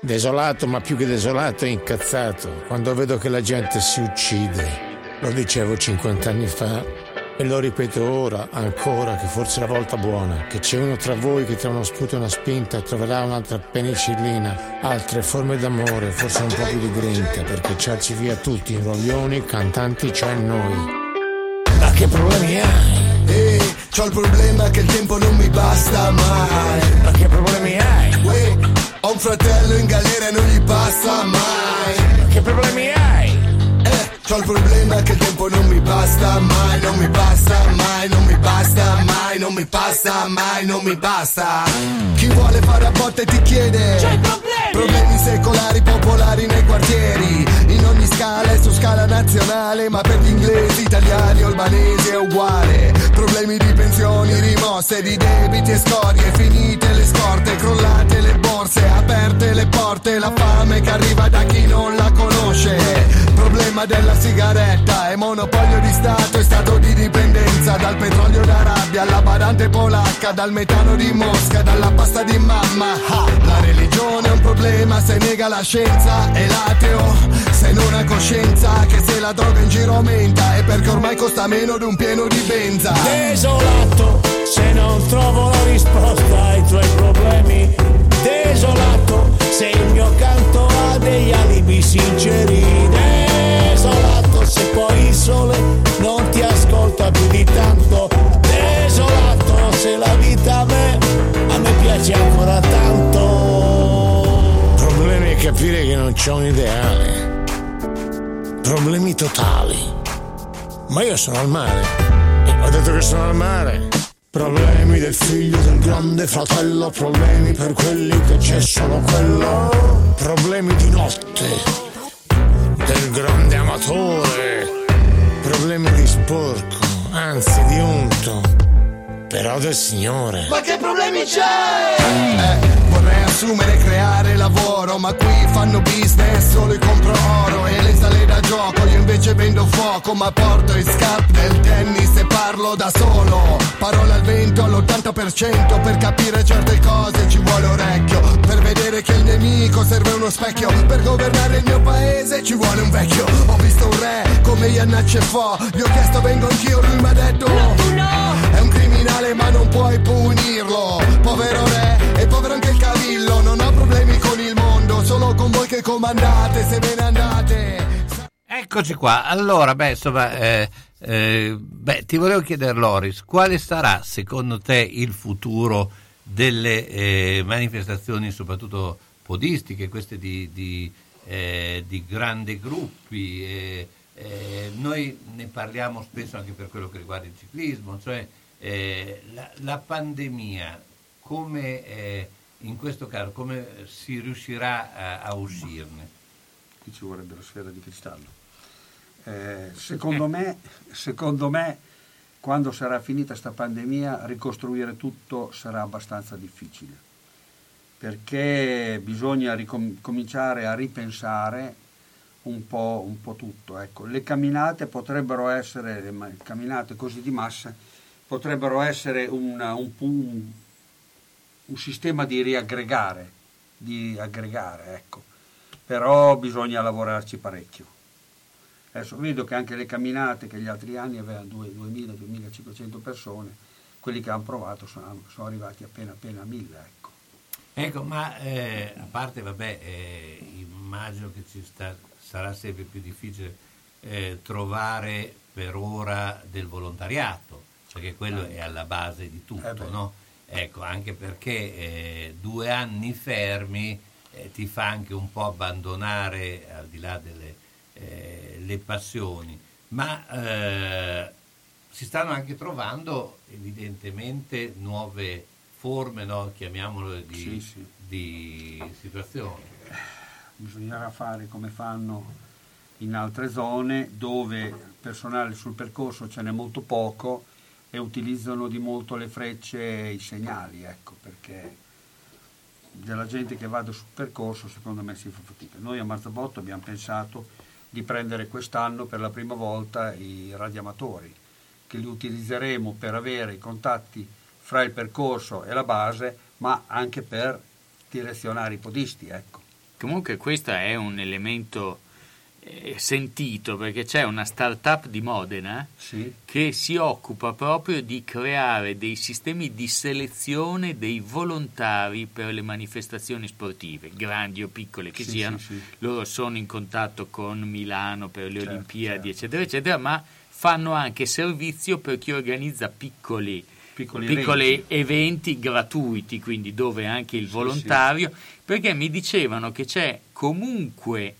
Desolato, ma più che desolato e incazzato quando vedo che la gente si uccide. Lo dicevo 50 anni fa e lo ripeto ora ancora, che forse è la volta buona, che c'è uno tra voi che tra uno sputo e una spinta troverà un'altra penicillina, altre forme d'amore, forse un po' più di grinta, perché ciarci via tutti i roglioni, cantanti c'è in noi. Ma che problemi hai? C'ho il problema che il tempo non mi basta mai. Ma che problemi hai? Uè, ho un fratello in galera e non gli passa mai. Ma che problemi hai? C'ho il problema che il tempo non mi basta mai, non mi basta mai, non mi basta mai, non mi basta mai, non mi basta. Chi vuole fare a botte ti chiede. C'hai problemi? Problemi secolari, popolari nei quartieri, in ogni scala e su scala nazionale, ma per gli inglesi, italiani, albanesi è uguale. Problemi di pensioni, rimosse, di debiti e scorie, finite le scorte, crollate le borse, aperte le porte, la fame che arriva da chi non la conosce. Problema della sigaretta e monopolio di Stato e stato di dipendenza, dal petrolio d'Arabia alla badante polacca, dal metano di Mosca, dalla pasta di mamma. La religione è un problema se nega la scienza, e l'ateo se non ha coscienza, che se la droga in giro aumenta e perché ormai costa meno di un pieno di benza. Desolato se non trovo la risposta ai tuoi problemi, desolato se il mio canto ha degli alibi sinceri, desolato se poi il sole non ti ascolta più di tanto, desolato se la vita a me piace ancora tanto. Problemi è capire che non c'ho un ideale, problemi totali. Ma io sono al mare, ho detto che sono al mare. Problemi del figlio del grande fratello, problemi per quelli che c'è solo quello, problemi di notte del grande amatore, problemi di sporco, anzi di unto, però del Signore. Ma che problemi c'è? Vorrei assumere e creare lavoro, ma qui fanno business, solo io compro oro e le sale da gioco. Io invece vendo fuoco, ma porto i scarp del tennis e parlo da solo. Parole al vento all'80%, per capire certe cose ci vuole orecchio. Per vedere che il nemico serve uno specchio, per governare il mio paese ci vuole un vecchio. Ho visto un re come Iannaccio e Fo, gli ho chiesto vengo anch'io, lui mi ha detto no, tu no. È un criminale ma non puoi punirlo, povero re e povero anche il cavillo. Non ho problemi con il mondo, solo con voi che comandate, se ve ne andate. Eccoci qua, allora ti volevo chiedere, Loris, quale sarà secondo te il futuro delle manifestazioni soprattutto podistiche, queste di grandi gruppi? Noi ne parliamo spesso anche per quello che riguarda il ciclismo, cioè la pandemia come in questo caso come si riuscirà a uscirne? Qui ci vorrebbe la sfera di cristallo. Secondo me quando sarà finita sta pandemia ricostruire tutto sarà abbastanza difficile, perché bisogna cominciare a ripensare un po' tutto, ecco. Le camminate potrebbero essere, le camminate così di massa potrebbero essere un sistema di riaggregare, ecco. Però bisogna lavorarci parecchio. Adesso vedo che anche le camminate che gli altri anni avevano 2.000-2.500 persone, quelli che hanno provato sono arrivati appena a 1.000, ecco. Ecco, ma a parte, immagino che sarà sempre più difficile trovare per ora del volontariato, perché quello è alla base di tutto, no? Ecco, anche perché 2 anni fermi ti fa anche un po' abbandonare, al di là delle le passioni, ma si stanno anche trovando evidentemente nuove forme, no? Chiamiamolo di situazione. Bisognerà fare come fanno in altre zone dove personale sul percorso ce n'è molto poco e utilizzano di molto le frecce e i segnali, ecco, perché della gente che vada sul percorso secondo me si fa fatica. Noi a Marzabotto abbiamo pensato di prendere quest'anno per la prima volta i radioamatori, che li utilizzeremo per avere i contatti fra il percorso e la base, ma anche per direzionare i podisti, ecco. Comunque questo è un elemento sentito, perché c'è una start-up di Modena che si occupa proprio di creare dei sistemi di selezione dei volontari per le manifestazioni sportive, grandi o piccole che siano. Loro sono in contatto con Milano per le Olimpiadi, eccetera, eccetera, ma fanno anche servizio per chi organizza piccoli eventi gratuiti, quindi dove anche il volontario, perché mi dicevano che c'è comunque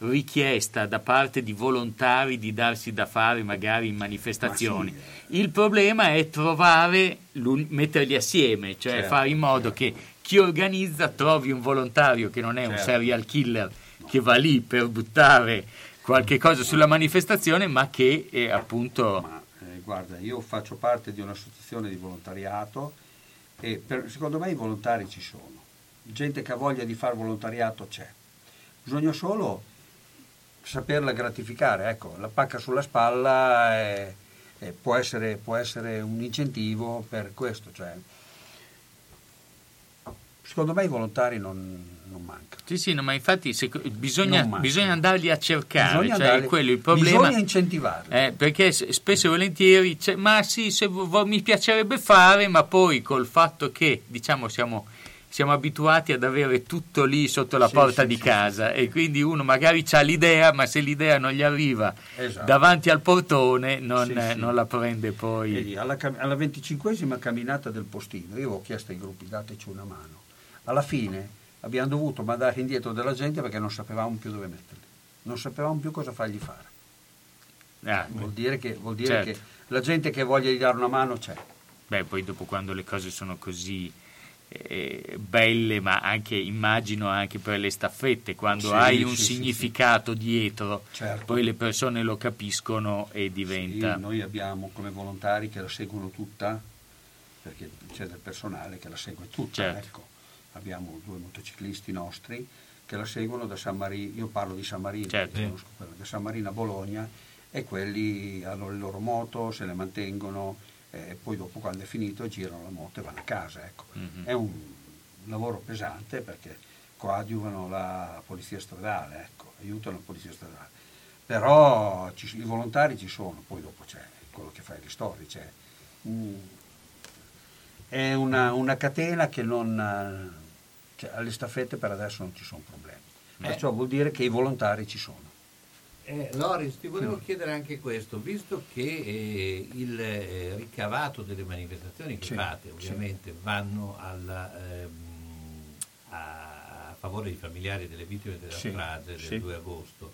richiesta da parte di volontari di darsi da fare magari in manifestazioni. Il problema è trovare, metterli assieme, cioè fare in modo che chi organizza trovi un volontario che non è un serial killer che va lì per buttare qualche cosa sulla manifestazione, ma che è appunto... Guarda, io faccio parte di un'associazione di volontariato e secondo me i volontari ci sono, gente che ha voglia di fare volontariato c'è, bisogna solo saperla gratificare, ecco. La pacca sulla spalla può essere un incentivo per questo, cioè secondo me i volontari non mancano. No, ma infatti bisogna andarli a cercare, quello il problema. Bisogna incentivarli. Perché spesso e volentieri mi piacerebbe fare, ma poi col fatto che siamo abituati ad avere tutto lì sotto la porta di casa e quindi uno magari c'ha l'idea, ma se l'idea non gli arriva davanti al portone non la prende poi. Vedi, alla 25esima camminata del postino io ho chiesto ai gruppi dateci una mano. Alla fine abbiamo dovuto mandare indietro della gente perché non sapevamo più dove metterli, non sapevamo più cosa fargli fare. Vuol dire che la gente che voglia di dare una mano c'è. Poi dopo, quando le cose sono così belle, ma anche immagino anche per le staffette, quando hai un significato dietro, poi le persone lo capiscono e diventa. Noi abbiamo come volontari che la seguono tutta, perché c'è del personale che la segue tutta, ecco. Abbiamo 2 motociclisti nostri che la seguono da San Marino, io parlo di San Marino, certo. Da San Marino a Bologna, e quelli hanno le loro moto, se le mantengono, e poi dopo quando è finito girano la moto e vanno a casa, ecco. Mm-hmm. È un lavoro pesante perché coadiuvano la polizia stradale, ecco, aiutano la polizia stradale, però i volontari ci sono, poi dopo c'è quello che fa i ristori, c'è è una catena che non, cioè, alle staffette per adesso non ci sono problemi, perciò vuol dire che i volontari ci sono. Loris, ti volevo chiedere anche questo, visto che il ricavato delle manifestazioni che fate ovviamente vanno a favore dei familiari delle vittime della strage del 2 agosto,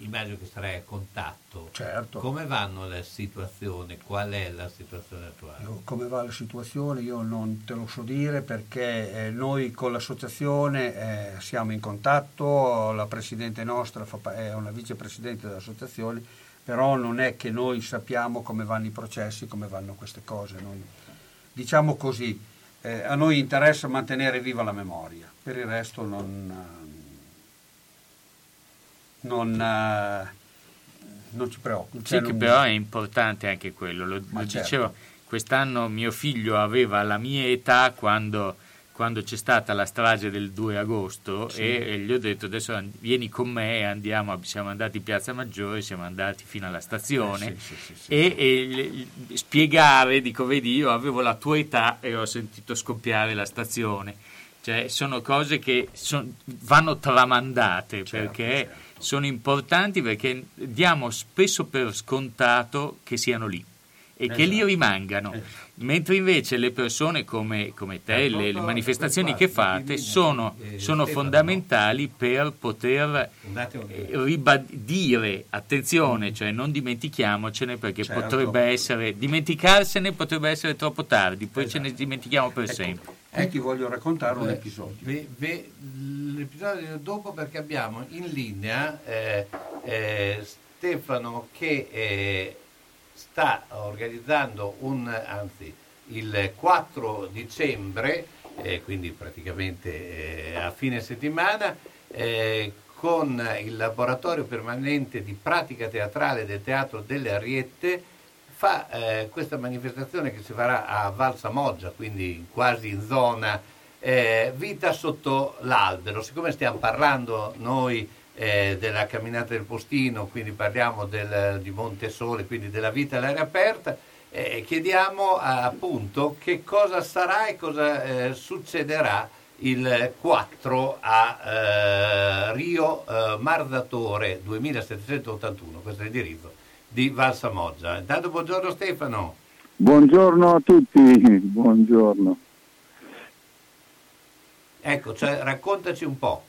immagino che sarai a contatto. Certo. Come vanno le situazioni? Qual è la situazione attuale? Come va la situazione? Io non te lo so dire perché noi con l'associazione siamo in contatto, la presidente nostra è una vicepresidente dell'associazione, però non è che noi sappiamo come vanno i processi, come vanno queste cose. Noi, diciamo così, a noi interessa mantenere viva la memoria, per il resto non ci preoccupa. Sì, che però è importante anche quello, lo dicevo, quest'anno mio figlio aveva la mia età quando c'è stata la strage del 2 agosto e gli ho detto adesso vieni con me, siamo andati in Piazza Maggiore, siamo andati fino alla stazione e spiegare, dico vedi io avevo la tua età e ho sentito scoppiare la stazione, cioè sono cose che vanno tramandate, perché sono importanti, perché diamo spesso per scontato che siano lì e che lì rimangano, mentre invece le persone come te, le manifestazioni che fate sono fondamentali per poter ribadire, attenzione, cioè non dimentichiamocene, perché dimenticarsene potrebbe essere troppo tardi, poi ce ne dimentichiamo per sempre. Ti voglio raccontare un episodio. L'episodio dopo, perché abbiamo in linea Stefano che sta organizzando il 4 dicembre, quindi praticamente a fine settimana, con il laboratorio permanente di pratica teatrale del Teatro delle Ariette, fa questa manifestazione che si farà a Valsamoggia, quindi quasi in zona vita sotto l'albero. Siccome stiamo parlando noi della camminata del postino, quindi parliamo di Monte Sole, quindi della vita all'aria aperta, chiediamo appunto che cosa sarà e cosa succederà il 4 a Rio Marzatore 2781, questo è l'indirizzo di Valsamoggia. Intanto buongiorno Stefano. Buongiorno a tutti, buongiorno. Ecco, cioè, raccontaci un po'.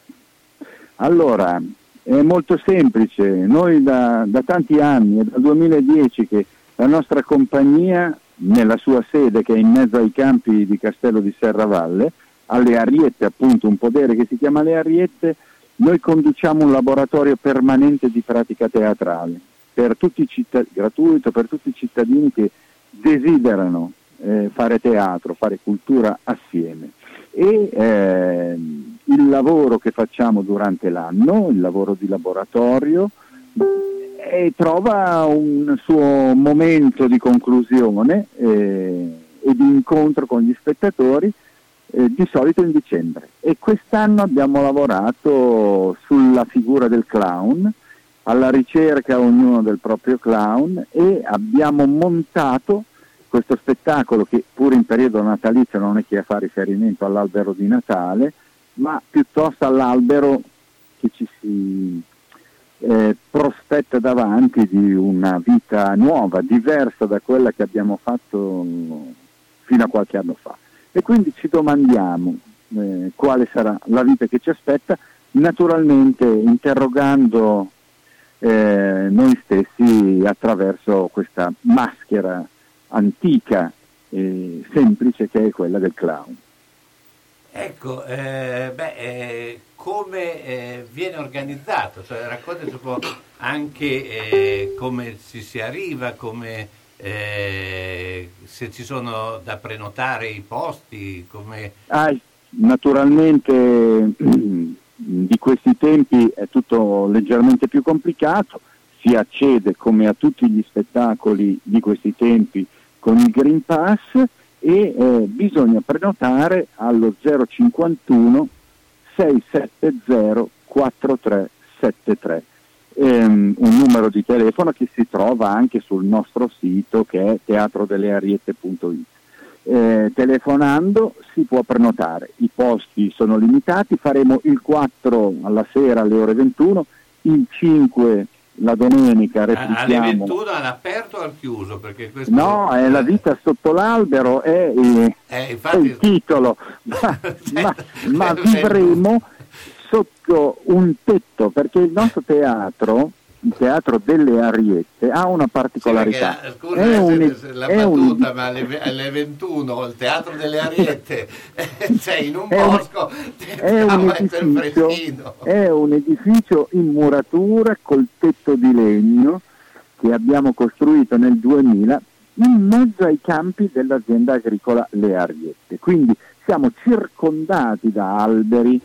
Allora, è molto semplice, noi da tanti anni, è dal 2010 che la nostra compagnia, nella sua sede che è in mezzo ai campi di Castello di Serravalle, alle Ariette, appunto un podere che si chiama Le Ariette, noi conduciamo un laboratorio permanente di pratica teatrale, gratuito per tutti i cittadini che desiderano fare teatro, fare cultura assieme. E il lavoro che facciamo durante l'anno, il lavoro di laboratorio, trova un suo momento di conclusione e di incontro con gli spettatori, di solito in dicembre. E quest'anno abbiamo lavorato sulla figura del clown, alla ricerca ognuno del proprio clown, e abbiamo montato questo spettacolo che pur in periodo natalizio non è che fa riferimento all'albero di Natale, ma piuttosto all'albero che ci si prospetta davanti, di una vita nuova, diversa da quella che abbiamo fatto fino a qualche anno fa. E quindi ci domandiamo quale sarà la vita che ci aspetta, naturalmente interrogando noi stessi attraverso questa maschera antica e semplice che è quella del clown. Ecco, come viene organizzato? Cioè, raccontaci un po' anche come si arriva, come se ci sono da prenotare i posti, come... Naturalmente di questi tempi è tutto leggermente più complicato, si accede come a tutti gli spettacoli di questi tempi con il Green Pass e bisogna prenotare allo 051 670 4373, un numero di telefono che si trova anche sul nostro sito che è teatrodeleariette.it. Telefonando si può prenotare, i posti sono limitati, faremo il 4 alla sera alle ore 21, il 5 la domenica replichiamo. Alle 21 all'aperto o al chiuso? Perché questo no, è La vita sotto l'albero, infatti... è il titolo, ma vivremo sotto un tetto, perché il nostro teatro, il Teatro delle Ariette, ha una particolarità. Sì, perché, scusa, ma alle 21 il Teatro delle Ariette cioè in un bosco è un edificio in muratura col tetto di legno che abbiamo costruito nel 2000 in mezzo ai campi dell'azienda agricola Le Ariette. Quindi siamo circondati da alberi,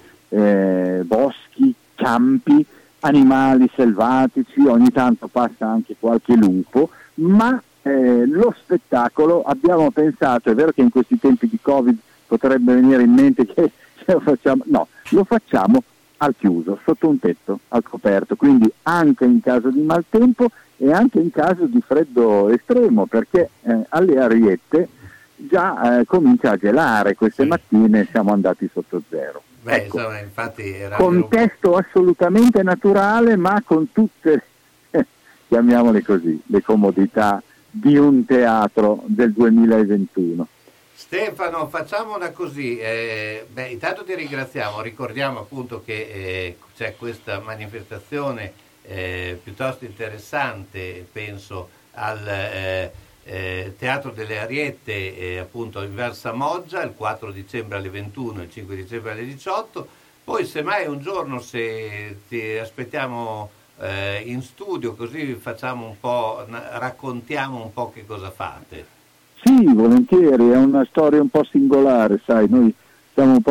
boschi, campi, animali selvatici, ogni tanto passa anche qualche lupo, ma lo spettacolo abbiamo pensato, è vero che in questi tempi di Covid potrebbe venire in mente che ce lo facciamo, no, lo facciamo al chiuso, sotto un tetto, al coperto, quindi anche in caso di maltempo e anche in caso di freddo estremo, perché alle Ariette già comincia a gelare, queste mattine siamo andati sotto zero. Beh, ecco, insomma, infatti era contesto assolutamente naturale, ma con tutte, chiamiamole così, le comodità di un teatro del 2021. Stefano, facciamola così, intanto ti ringraziamo, ricordiamo appunto che c'è questa manifestazione piuttosto interessante, penso, al... Teatro delle Ariette, appunto in Valsamoggia, il 4 dicembre alle 21, il 5 dicembre alle 18. Poi semmai un giorno, se ti aspettiamo in studio, così facciamo un po', raccontiamo un po' che cosa fate. Sì, volentieri, è una storia un po' singolare, sai, noi siamo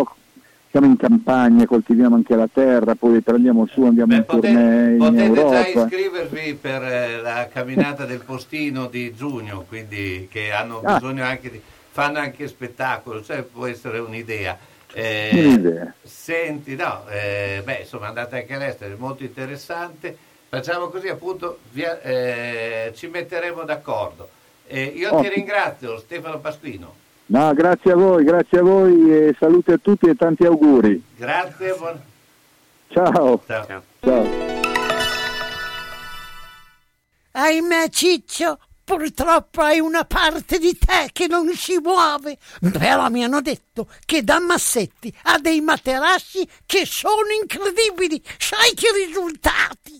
in campagna, coltiviamo anche la terra, poi prendiamo su, andiamo in tournée in Europa. Potete già iscrivervi per la camminata del postino di giugno, quindi che hanno bisogno anche di... fanno anche spettacolo, cioè può essere un'idea. Senti, andate anche all'estero, è molto interessante. Facciamo così, appunto, ci metteremo d'accordo. Io ti ringrazio, Stefano Pasquino. No, grazie a voi e salute a tutti e tanti auguri. Grazie, Ciao. Ahimè Ciccio, purtroppo hai una parte di te che non si muove, però mi hanno detto che da Massetti ha dei materassi che sono incredibili, sai che risultati?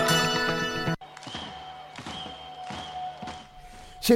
Se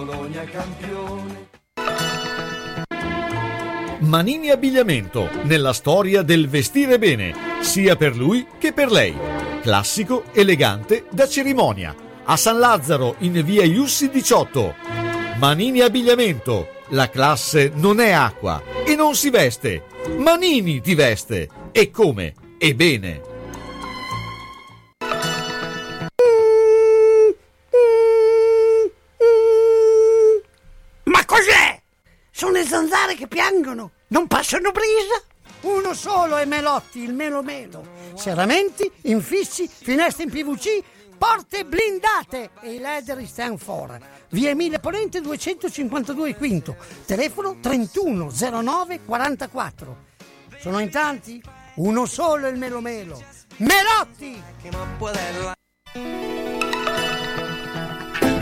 Bologna campione. Manini Abbigliamento, nella storia del vestire bene, sia per lui che per lei. Classico, elegante, da cerimonia. A San Lazzaro, in via Iussi 18. Manini Abbigliamento, la classe non è acqua e non si veste. Manini ti veste, e come, e bene. Sono le zanzare che piangono, non passano brisa. Uno solo è Melotti, il Melo Melo. Serramenti, infissi, finestre in PVC, porte blindate e i ladri stanno fuori. Via Emile Ponente 252 Quinto, telefono 31 09 44. Sono in tanti? Uno solo è il Melo Melo, Melotti!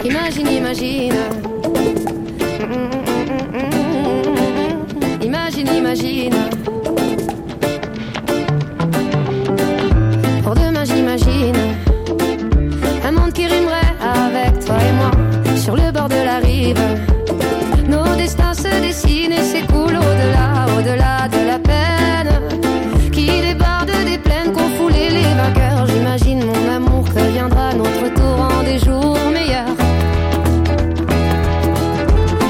Imagine. Pour demain j'imagine un monde qui rimerait avec toi et moi. Sur le bord de la rive, nos destins se dessinent et s'écoulent au-delà, au-delà de la peine qui déborde des plaines qu'ont foulé les vainqueurs. J'imagine mon amour que viendra notre tour en des jours meilleurs.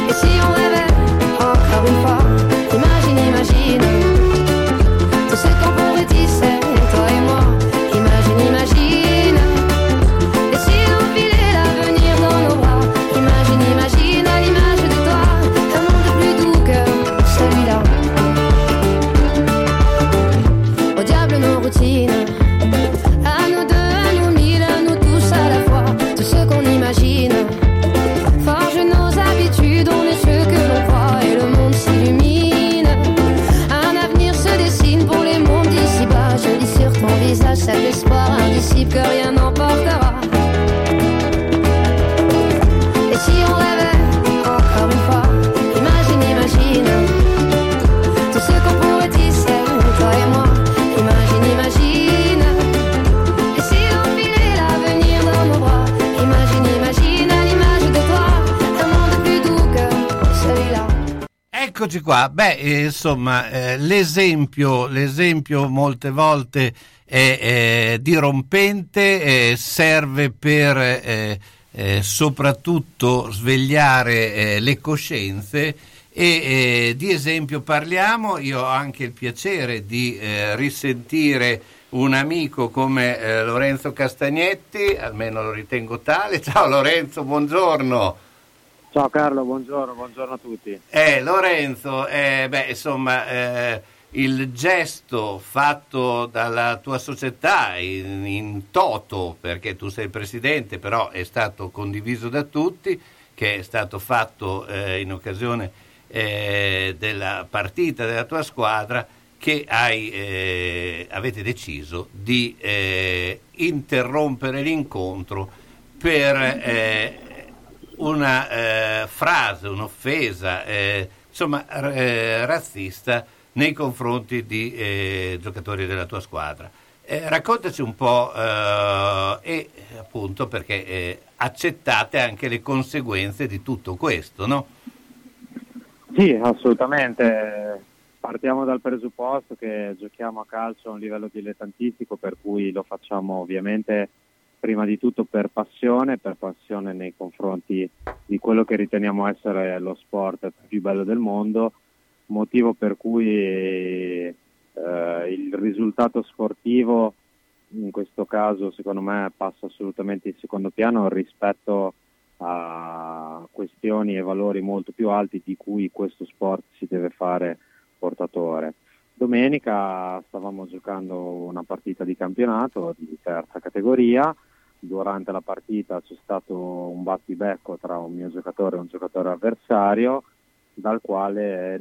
Et si on rêvait encore une fois, imagine tout ce qu'on pourrait dire, c'est toi et moi. Imagine et si d'enfiler l'avenir dans nos bras. Imagine à l'image de toi un monde plus doux que celui-là. Au diable nos routines, à nous deux, à nous mille, à nous tous à la fois. Tout ce qu'on imagine forge nos habitudes, on est ceux que l'on croit et le monde s'illumine. Pour les mondes d'ici-bas, je lis sur ton visage cet espoir indicible que rien n'emportera. Et si on rêvait encore une fois, imagine tout ce qu'on pourrait dire, c'est toi et moi. Imagine et si d'enfiler l'avenir dans nos bras. Imagine à l'image de toi un monde plus doux que celui-là. Eccoci qua. Beh, insomma, l'esempio molte volte è dirompente, serve per soprattutto svegliare le coscienze e di esempio parliamo. Io ho anche il piacere di risentire un amico come Lorenzo Castagnetti, almeno lo ritengo tale. Ciao Lorenzo, buongiorno. Ciao Carlo, buongiorno a tutti. Lorenzo, il gesto fatto dalla tua società in toto, perché tu sei presidente, però è stato condiviso da tutti, che è stato fatto in occasione della partita della tua squadra, che avete deciso di interrompere l'incontro per... una frase, un'offesa razzista nei confronti di giocatori della tua squadra. Raccontaci un po' e appunto perché accettate anche le conseguenze di tutto questo, no? Sì, assolutamente. Partiamo dal presupposto che giochiamo a calcio a un livello dilettantistico, per cui lo facciamo ovviamente prima di tutto per passione nei confronti di quello che riteniamo essere lo sport più bello del mondo, motivo per cui il risultato sportivo in questo caso secondo me passa assolutamente in secondo piano rispetto a questioni e valori molto più alti di cui questo sport si deve fare portatore. Domenica stavamo giocando una partita di campionato di terza categoria. Durante la partita c'è stato un battibecco tra un mio giocatore e un giocatore avversario, dal quale è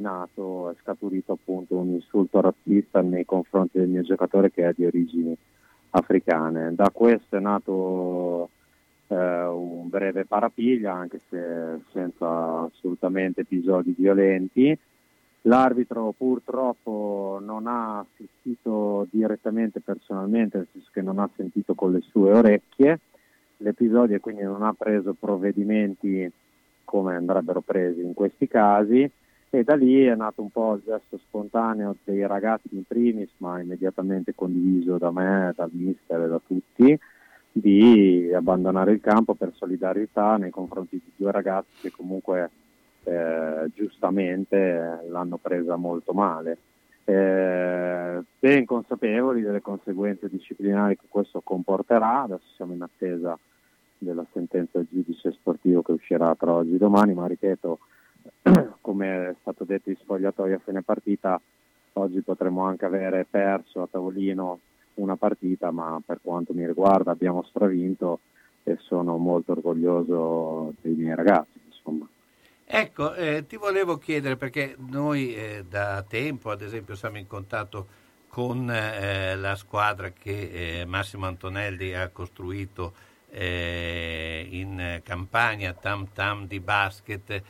scaturito appunto un insulto razzista nei confronti del mio giocatore, che è di origini africane. Da questo è nato un breve parapiglia, anche se senza assolutamente episodi violenti. L'arbitro purtroppo non ha assistito direttamente personalmente, nel senso che non ha sentito con le sue orecchie l'episodio e quindi non ha preso provvedimenti come andrebbero presi in questi casi, e da lì è nato un po' il gesto spontaneo dei ragazzi in primis, ma immediatamente condiviso da me, dal mister e da tutti, di abbandonare il campo per solidarietà nei confronti di due ragazzi che comunque giustamente l'hanno presa molto male, ben consapevoli delle conseguenze disciplinari che questo comporterà. Adesso siamo in attesa della sentenza del giudice sportivo che uscirà tra oggi e domani, ma ripeto, come è stato detto in sfogliatoio a fine partita, Oggi potremmo anche avere perso a tavolino una partita, ma per quanto mi riguarda abbiamo stravinto e sono molto orgoglioso dei miei ragazzi, insomma. Ecco, ti volevo chiedere, perché noi da tempo, ad esempio, siamo in contatto con la squadra che Massimo Antonelli ha costruito in Campania, Tam Tam di basket,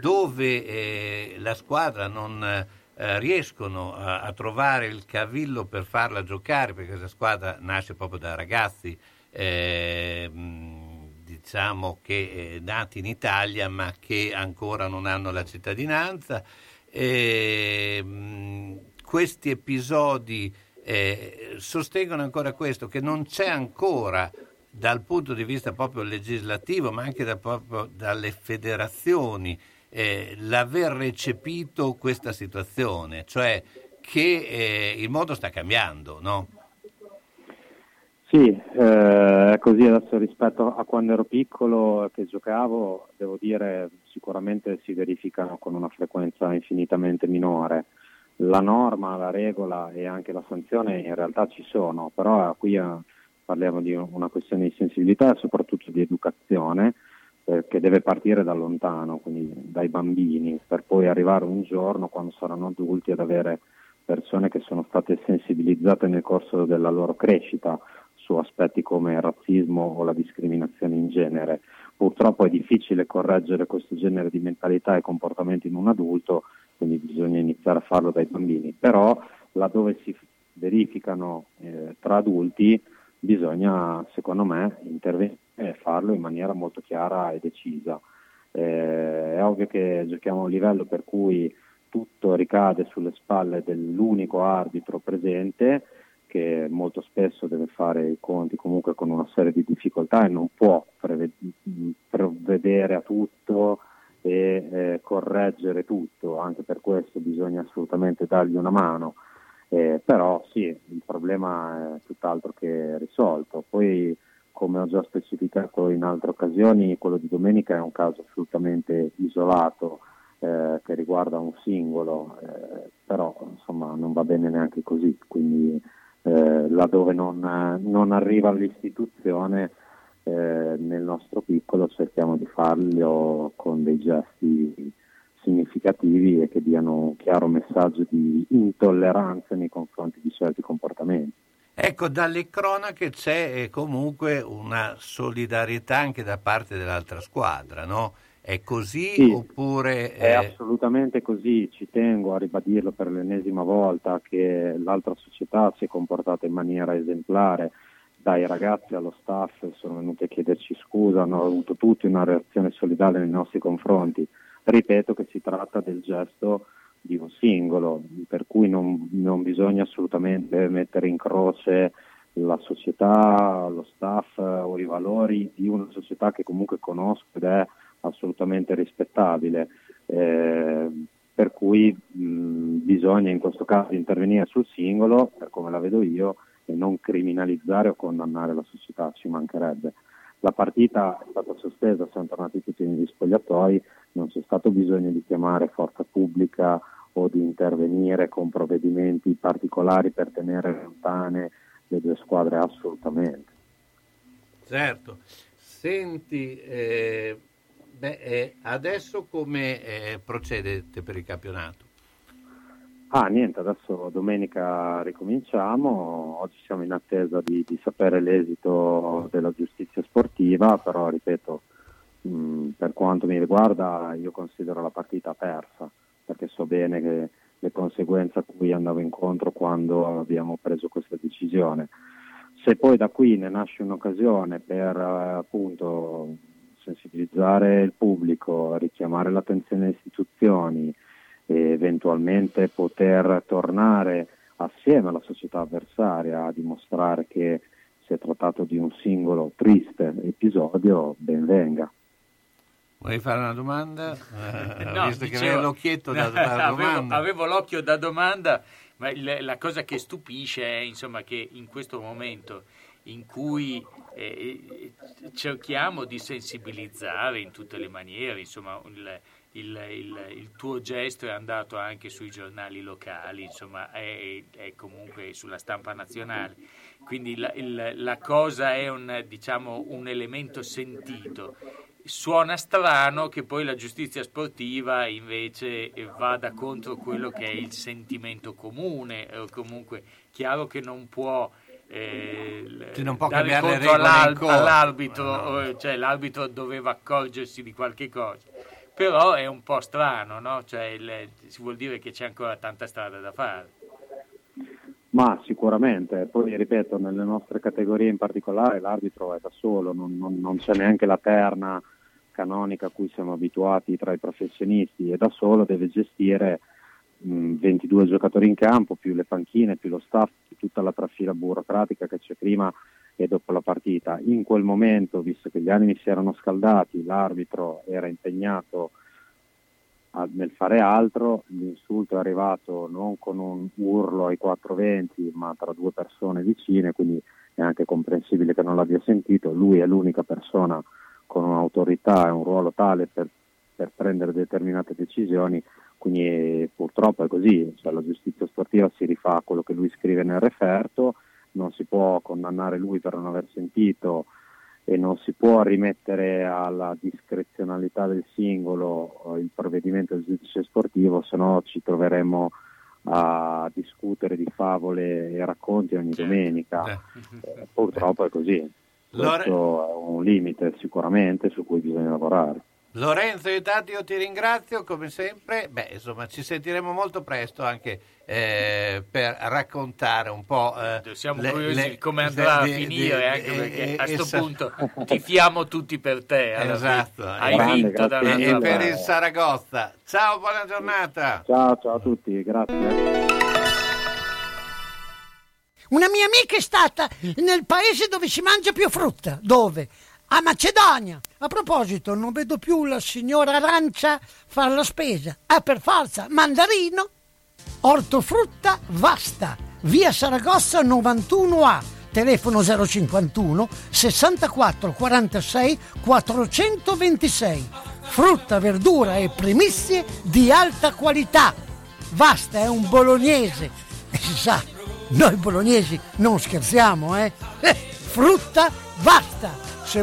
dove la squadra non riescono a trovare il cavillo per farla giocare, perché la squadra nasce proprio da ragazzi diciamo che nati in Italia ma che ancora non hanno la cittadinanza. Questi episodi sostengono ancora questo, che non c'è ancora dal punto di vista proprio legislativo, ma anche proprio dalle federazioni, l'aver recepito questa situazione, cioè che il mondo sta cambiando, no? Sì, è così. Adesso rispetto a quando ero piccolo che giocavo, devo dire sicuramente si verificano con una frequenza infinitamente minore. La norma, la regola e anche la sanzione in realtà ci sono, però qui parliamo di una questione di sensibilità e soprattutto di educazione che deve partire da lontano, quindi dai bambini, per poi arrivare un giorno quando saranno adulti ad avere persone che sono state sensibilizzate nel corso della loro crescita su aspetti come il razzismo o la discriminazione in genere. Purtroppo è difficile correggere questo genere di mentalità e comportamenti in un adulto, quindi bisogna iniziare a farlo dai bambini, però laddove si verificano tra adulti bisogna, secondo me, intervenire e farlo in maniera molto chiara e decisa. È ovvio che giochiamo a un livello per cui tutto ricade sulle spalle dell'unico arbitro presente, che molto spesso deve fare i conti comunque con una serie di difficoltà e non può provvedere a tutto e correggere tutto. Anche per questo bisogna assolutamente dargli una mano, però sì, il problema è tutt'altro che risolto. Poi, come ho già specificato in altre occasioni, quello di domenica è un caso assolutamente isolato, che riguarda un singolo, però insomma non va bene neanche così, quindi laddove non arriva l'istituzione, nel nostro piccolo cerchiamo di farlo con dei gesti significativi e che diano un chiaro messaggio di intolleranza nei confronti di certi comportamenti. Ecco, dalle cronache c'è comunque una solidarietà anche da parte dell'altra squadra, no? È così, sì, oppure... È assolutamente così, ci tengo a ribadirlo per l'ennesima volta che l'altra società si è comportata in maniera esemplare, dai ragazzi allo staff sono venuti a chiederci scusa, hanno avuto tutti una reazione solidale nei nostri confronti. Ripeto che si tratta del gesto di un singolo, per cui non bisogna assolutamente mettere in croce la società, lo staff o i valori di una società che comunque conosco ed è assolutamente rispettabile, per cui bisogna in questo caso intervenire sul singolo, per come la vedo io, e non criminalizzare o condannare la società, ci mancherebbe. La partita è stata sospesa, siamo tornati tutti negli spogliatoi, non c'è stato bisogno di chiamare forza pubblica o di intervenire con provvedimenti particolari per tenere lontane le due squadre, assolutamente. Certo. Senti, adesso come procedete per il campionato? Niente, adesso domenica ricominciamo, oggi siamo in attesa di sapere l'esito della giustizia sportiva, però ripeto, per quanto mi riguarda io considero la partita persa, perché so bene che le conseguenze a cui andavo incontro quando abbiamo preso questa decisione. Se poi da qui ne nasce un'occasione per appunto sensibilizzare il pubblico, richiamare l'attenzione alle istituzioni e eventualmente poter tornare assieme alla società avversaria a dimostrare che si è trattato di un singolo triste episodio, ben venga. Vuoi fare una domanda? No, visto che avevo l'occhietto da domanda. Avevo l'occhio da domanda, ma la cosa che stupisce è, insomma, che in questo momento in cui cerchiamo di sensibilizzare in tutte le maniere, insomma, il tuo gesto è andato anche sui giornali locali, insomma è comunque sulla stampa nazionale, quindi la cosa è un elemento sentito. Suona strano che poi la giustizia sportiva invece vada contro quello che è il sentimento comune, comunque chiaro che non può dare conto all'arbitro, no. Cioè l'arbitro doveva accorgersi di qualche cosa, però è un po' strano, no? Cioè si vuol dire che c'è ancora tanta strada da fare. Ma sicuramente, poi ripeto, nelle nostre categorie in particolare l'arbitro è da solo, non c'è neanche la terna canonica a cui siamo abituati tra i professionisti, e da solo deve gestire 22 giocatori in campo, più le panchine, più lo staff, tutta la trafila burocratica che c'è prima e dopo la partita. In quel momento, visto che gli animi si erano scaldati, l'arbitro era impegnato nel fare altro, l'insulto è arrivato non con un urlo ai 4:20 ma tra due persone vicine, quindi è anche comprensibile che non l'abbia sentito. Lui è l'unica persona con un'autorità e un ruolo tale per prendere determinate decisioni, quindi purtroppo è così, cioè, la giustizia sportiva si rifà a quello che lui scrive nel referto, non si può condannare lui per non aver sentito e non si può rimettere alla discrezionalità del singolo il provvedimento del giudice sportivo, se no ci troveremo a discutere di favole e racconti ogni domenica. Purtroppo è così. Questo è un limite sicuramente su cui bisogna lavorare. Lorenzo, io ti ringrazio come sempre. Ci sentiremo molto presto anche per raccontare un po'. Siamo curiosi come andrà a finire, anche perché a questo punto tifiamo tutti per te. Esatto. Hai vinto e per il Saragozza. Ciao, buona giornata. Ciao a tutti, grazie. Una mia amica è stata nel paese dove si mangia più frutta. Dove? A Macedonia. A proposito, non vedo più la signora Arancia fare la spesa. Per forza, mandarino, ortofrutta, vasta. Via Saragozza 91A, telefono 051 64 46 426. Frutta, verdura e primizie di alta qualità. Vasta è un bolognese. E si sa, noi bolognesi non scherziamo, eh? Frutta, vasta. Se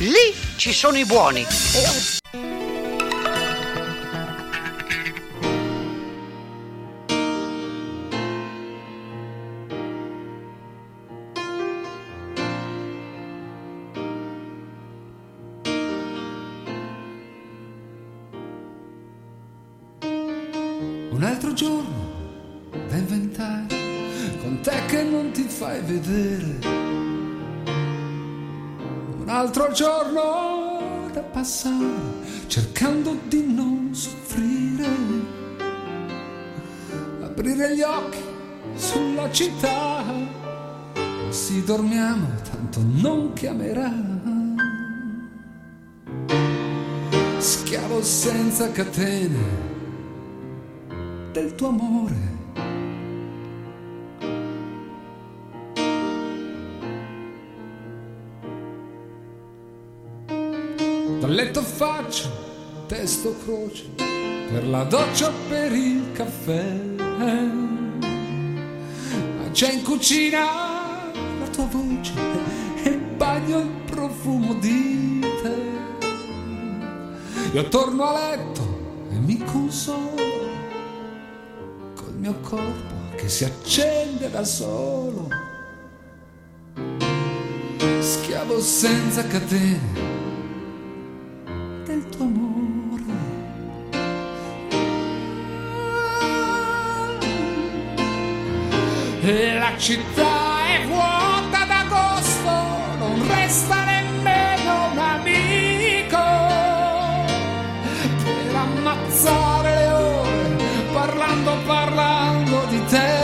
Lì ci sono i buoni. Un altro giorno da inventare, con te che non ti fai vedere. Un altro giorno da passare, cercando di non soffrire. Aprire gli occhi sulla città, così dormiamo, tanto non chiamerà. Schiavo senza catene del tuo amore. Dal letto faccio testo croce, per la doccia, per il caffè. Ma c'è in cucina la tua voce e bagno il profumo di te. Io torno a letto e mi consolo, mio corpo che si accende da solo. Schiavo senza catene del tuo amore. E la città è vuota d'agosto, non resta nemmeno un amico per ammazzare le ore parlando di te.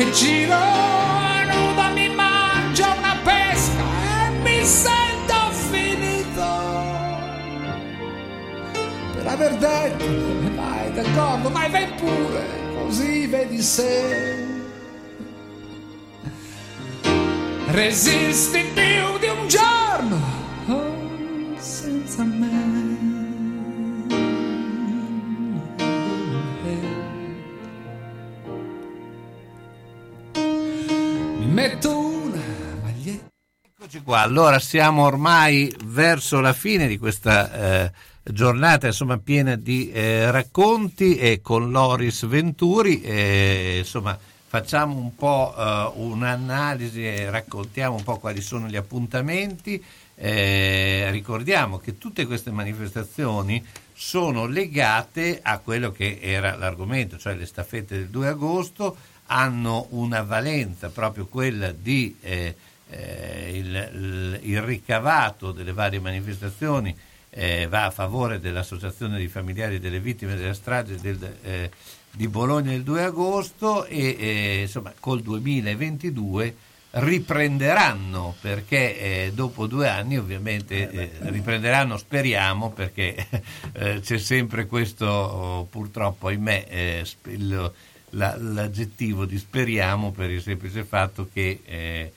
E giro nudo, mi mangio una pesca e mi sento finito per aver detto vai d'accordo, vai, vai pure, così vedi se resisti più di un giorno senza me. Qua. Allora siamo ormai verso la fine di questa giornata, insomma, piena di racconti e con Loris Venturi, insomma, facciamo un po' un'analisi e raccontiamo un po' quali sono gli appuntamenti. Ricordiamo che tutte queste manifestazioni sono legate a quello che era l'argomento, cioè le staffette del 2 agosto hanno una valenza proprio quella di il ricavato delle varie manifestazioni va a favore dell'associazione dei familiari delle vittime della strage di Bologna il 2 agosto e insomma col 2022 riprenderanno perché dopo 2 anni ovviamente riprenderanno, speriamo, perché c'è sempre questo purtroppo, ahimè, l'aggettivo di speriamo, per il semplice fatto che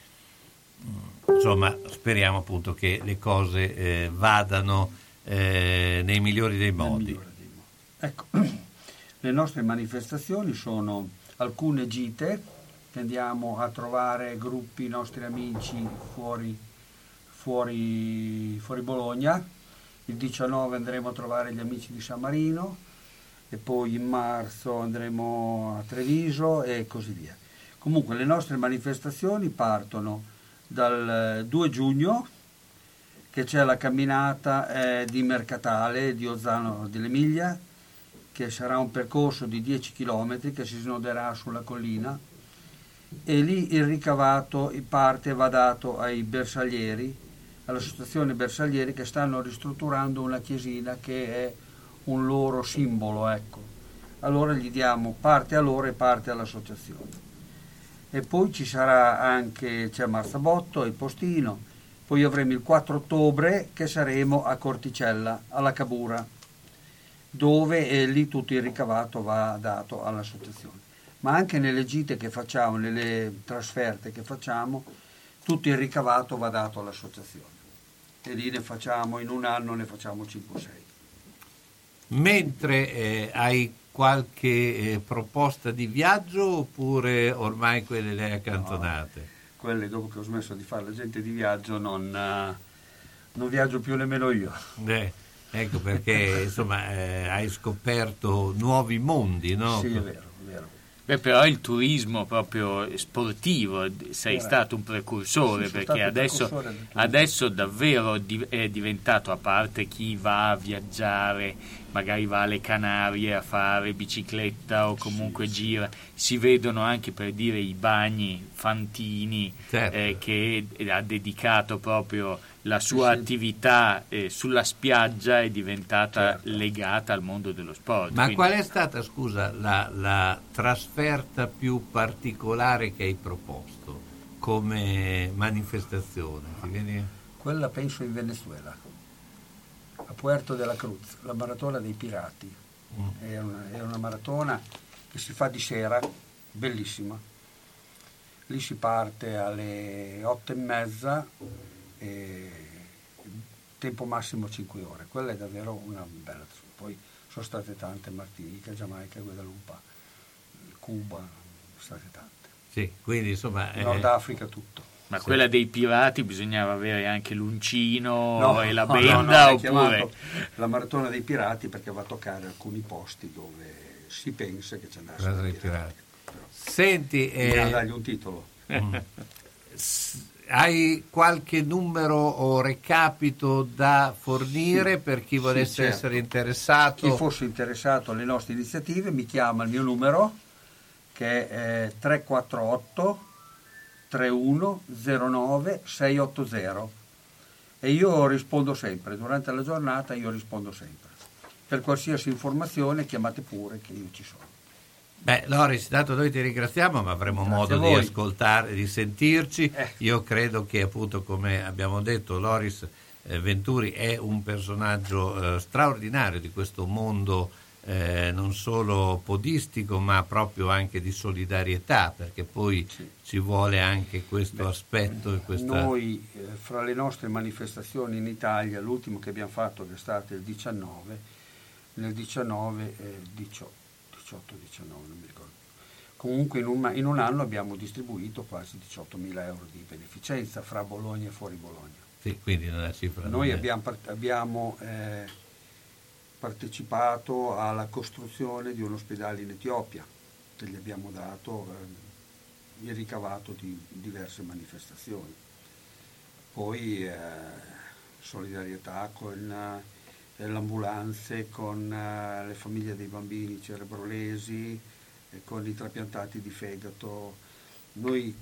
insomma speriamo appunto che le cose vadano nei migliori dei modi. Ecco, le nostre manifestazioni sono alcune gite che andiamo a trovare gruppi, nostri amici fuori Bologna. Il 19 andremo a trovare gli amici di San Marino e poi in marzo andremo a Treviso e così via. Comunque le nostre manifestazioni partono dal 2 giugno, che c'è la camminata di Mercatale di Ozzano dell'Emilia, che sarà un percorso di 10 km che si snoderà sulla collina, e lì il ricavato in parte va dato ai bersaglieri, all'associazione bersaglieri, che stanno ristrutturando una chiesina che è un loro simbolo, ecco. Allora gli diamo parte a loro e parte all'associazione. E poi ci sarà anche, c'è Marzabotto, il postino, Poi avremo il 4 ottobre che saremo a Corticella, alla Cabura, dove lì tutto il ricavato va dato all'associazione. Ma anche nelle gite che facciamo, nelle trasferte che facciamo, tutto il ricavato va dato all'associazione. E lì ne facciamo, in un anno ne facciamo 5-6. Mentre hai qualche proposta di viaggio oppure ormai quelle le hai accantonate? No, quelle dopo che ho smesso di fare la gente di viaggio non viaggio più nemmeno io. Ecco perché insomma hai scoperto nuovi mondi, no? Sì, è vero, è vero. Beh, però il turismo proprio sportivo sei stato un precursore, sì, perché adesso davvero è diventato, a parte chi va a viaggiare, magari va alle Canarie a fare bicicletta o comunque sì, gira, si vedono anche, per dire, i bagni Fantini, certo, che ha dedicato proprio la sua attività sulla spiaggia, è diventata certo, legata al mondo dello sport. Ma quindi, qual è stata, scusa, la trasferta più particolare che hai proposto come manifestazione? Ti viene? Quella penso in Venezuela, a Puerto de la Cruz, la maratona dei pirati. È una maratona che si fa di sera, bellissima. Lì si parte alle 8:30, tempo massimo 5 ore. Quella è davvero una bella. Poi sono state tante: Martinica, Giamaica, Guadalupe, Cuba, sono state tante. Sì, quindi insomma Nord Africa tutto. Ma sì, quella dei pirati bisognava avere anche l'uncino e la benda, oppure la maratona dei pirati perché va a toccare alcuni posti dove si pensa che ci andassero i pirati. Senti, dagli un titolo. Hai qualche numero o recapito da fornire, sì, per chi volesse, sì, certo, essere interessato? Chi fosse interessato alle nostre iniziative mi chiama al mio numero che è 348 3109680 e io rispondo sempre, durante la giornata io rispondo sempre. Per qualsiasi informazione chiamate pure che io ci sono. Beh, Loris, dato noi ti ringraziamo, ma avremo modo di ascoltare, di sentirci. Io credo che, appunto, come abbiamo detto, Loris Venturi è un personaggio straordinario di questo mondo, non solo podistico, ma proprio anche di solidarietà, perché poi sì, ci vuole anche questo aspetto. Noi, fra le nostre manifestazioni in Italia, l'ultimo che abbiamo fatto, che è stato il 19, nel 19 e 18. 18-19, non mi ricordo. Comunque in un anno abbiamo distribuito quasi 18.000 euro di beneficenza fra Bologna e fuori Bologna. Sì, quindi una cifra. Noi abbiamo partecipato alla costruzione di un ospedale in Etiopia che gli abbiamo dato il ricavato di diverse manifestazioni. Poi solidarietà con le ambulanze, con le famiglie dei bambini cerebrolesi, con i trapiantati di fegato. Noi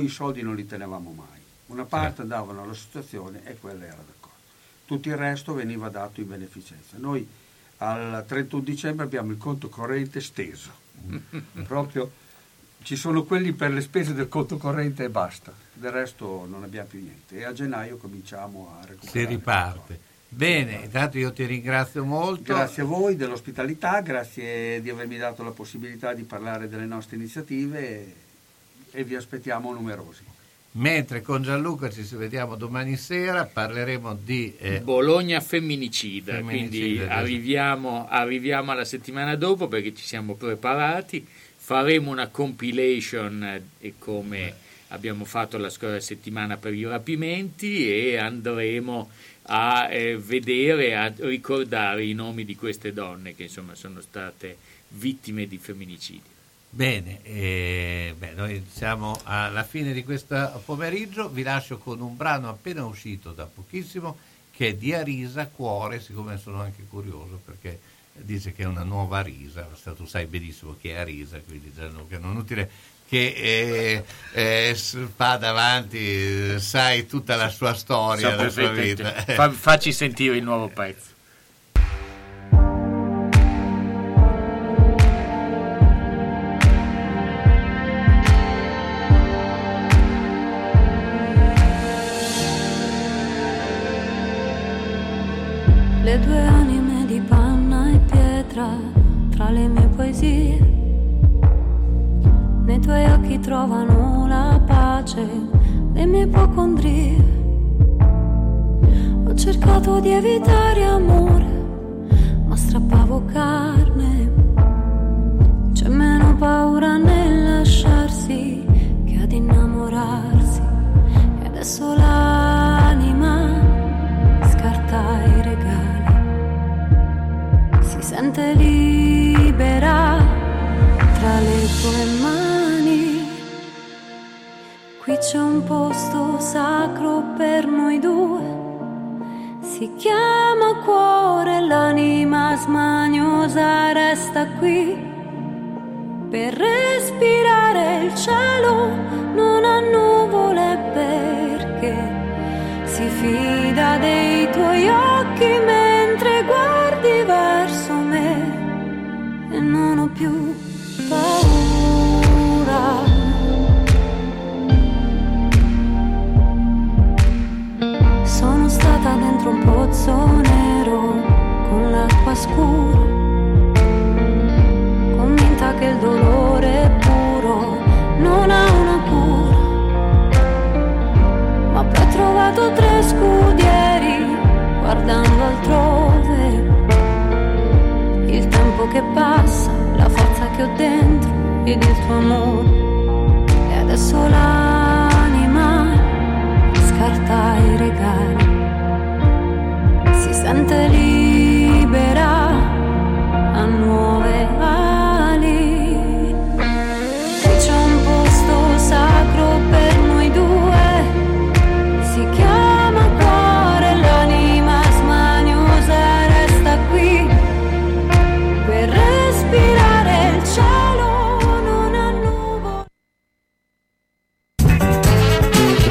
i soldi non li tenevamo mai, una parte andavano all'associazione e quella era d'accordo, tutto il resto veniva dato in beneficenza. Noi al 31 dicembre abbiamo il conto corrente steso proprio, ci sono quelli per le spese del conto corrente e basta, del resto non abbiamo più niente, e a gennaio cominciamo a recuperare, si riparte. Bene, intanto io ti ringrazio molto. Grazie a voi dell'ospitalità, grazie di avermi dato la possibilità di parlare delle nostre iniziative e vi aspettiamo numerosi. Mentre con Gianluca ci vediamo domani sera, parleremo di Bologna femminicida, quindi arriviamo alla settimana dopo perché ci siamo preparati, faremo una compilation come abbiamo fatto la scorsa settimana per i rapimenti e andremo a vedere, a ricordare i nomi di queste donne che insomma sono state vittime di femminicidi. Bene, noi siamo alla fine di questo pomeriggio, vi lascio con un brano appena uscito da pochissimo che è di Arisa, Cuore, siccome sono anche curioso perché dice che è una nuova Arisa, tu sai benissimo che è Arisa, quindi Gianluca non è utile che fa davanti, sai tutta la sua storia, la sua vita. Facci sentire il nuovo pezzo. le due anime di panna e pietra tra le mie poesie. Nei tuoi occhi trovano la pace le mie ipocondrie. Ho cercato di evitare amore, ma strappavo carne. C'è meno paura nel lasciarsi che ad innamorarsi. E adesso l'anima scarta i regali, si sente libera tra le tue mani. Qui c'è un posto sacro per noi due, si chiama cuore. L'anima smaniosa resta qui per respirare il cielo, non ha nuvole perché si fida dei tuoi occhi mentre guardi verso me e non ho più paura. Sono stata dentro un pozzo nero con l'acqua scura, convinta che il dolore puro non ha una cura. Ma poi ho trovato tre scudieri guardando altrove. Il tempo che passa, la forza che ho dentro ed il tuo amore. E adesso l'anima scarta i regali, si sente libera a nuove ali. Qui c'è un posto sacro per noi due, si chiama cuore, l'anima smaniosa resta qui per respirare il cielo, non ha nuvole.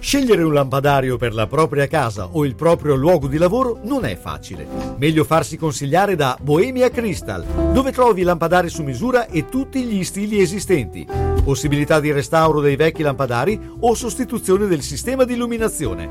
Scegliere un lampadario per la propria casa o il proprio luogo di lavoro non è facile. Meglio farsi consigliare da Bohemia Crystal, dove trovi lampadari su misura e tutti gli stili esistenti, possibilità di restauro dei vecchi lampadari o sostituzione del sistema di illuminazione.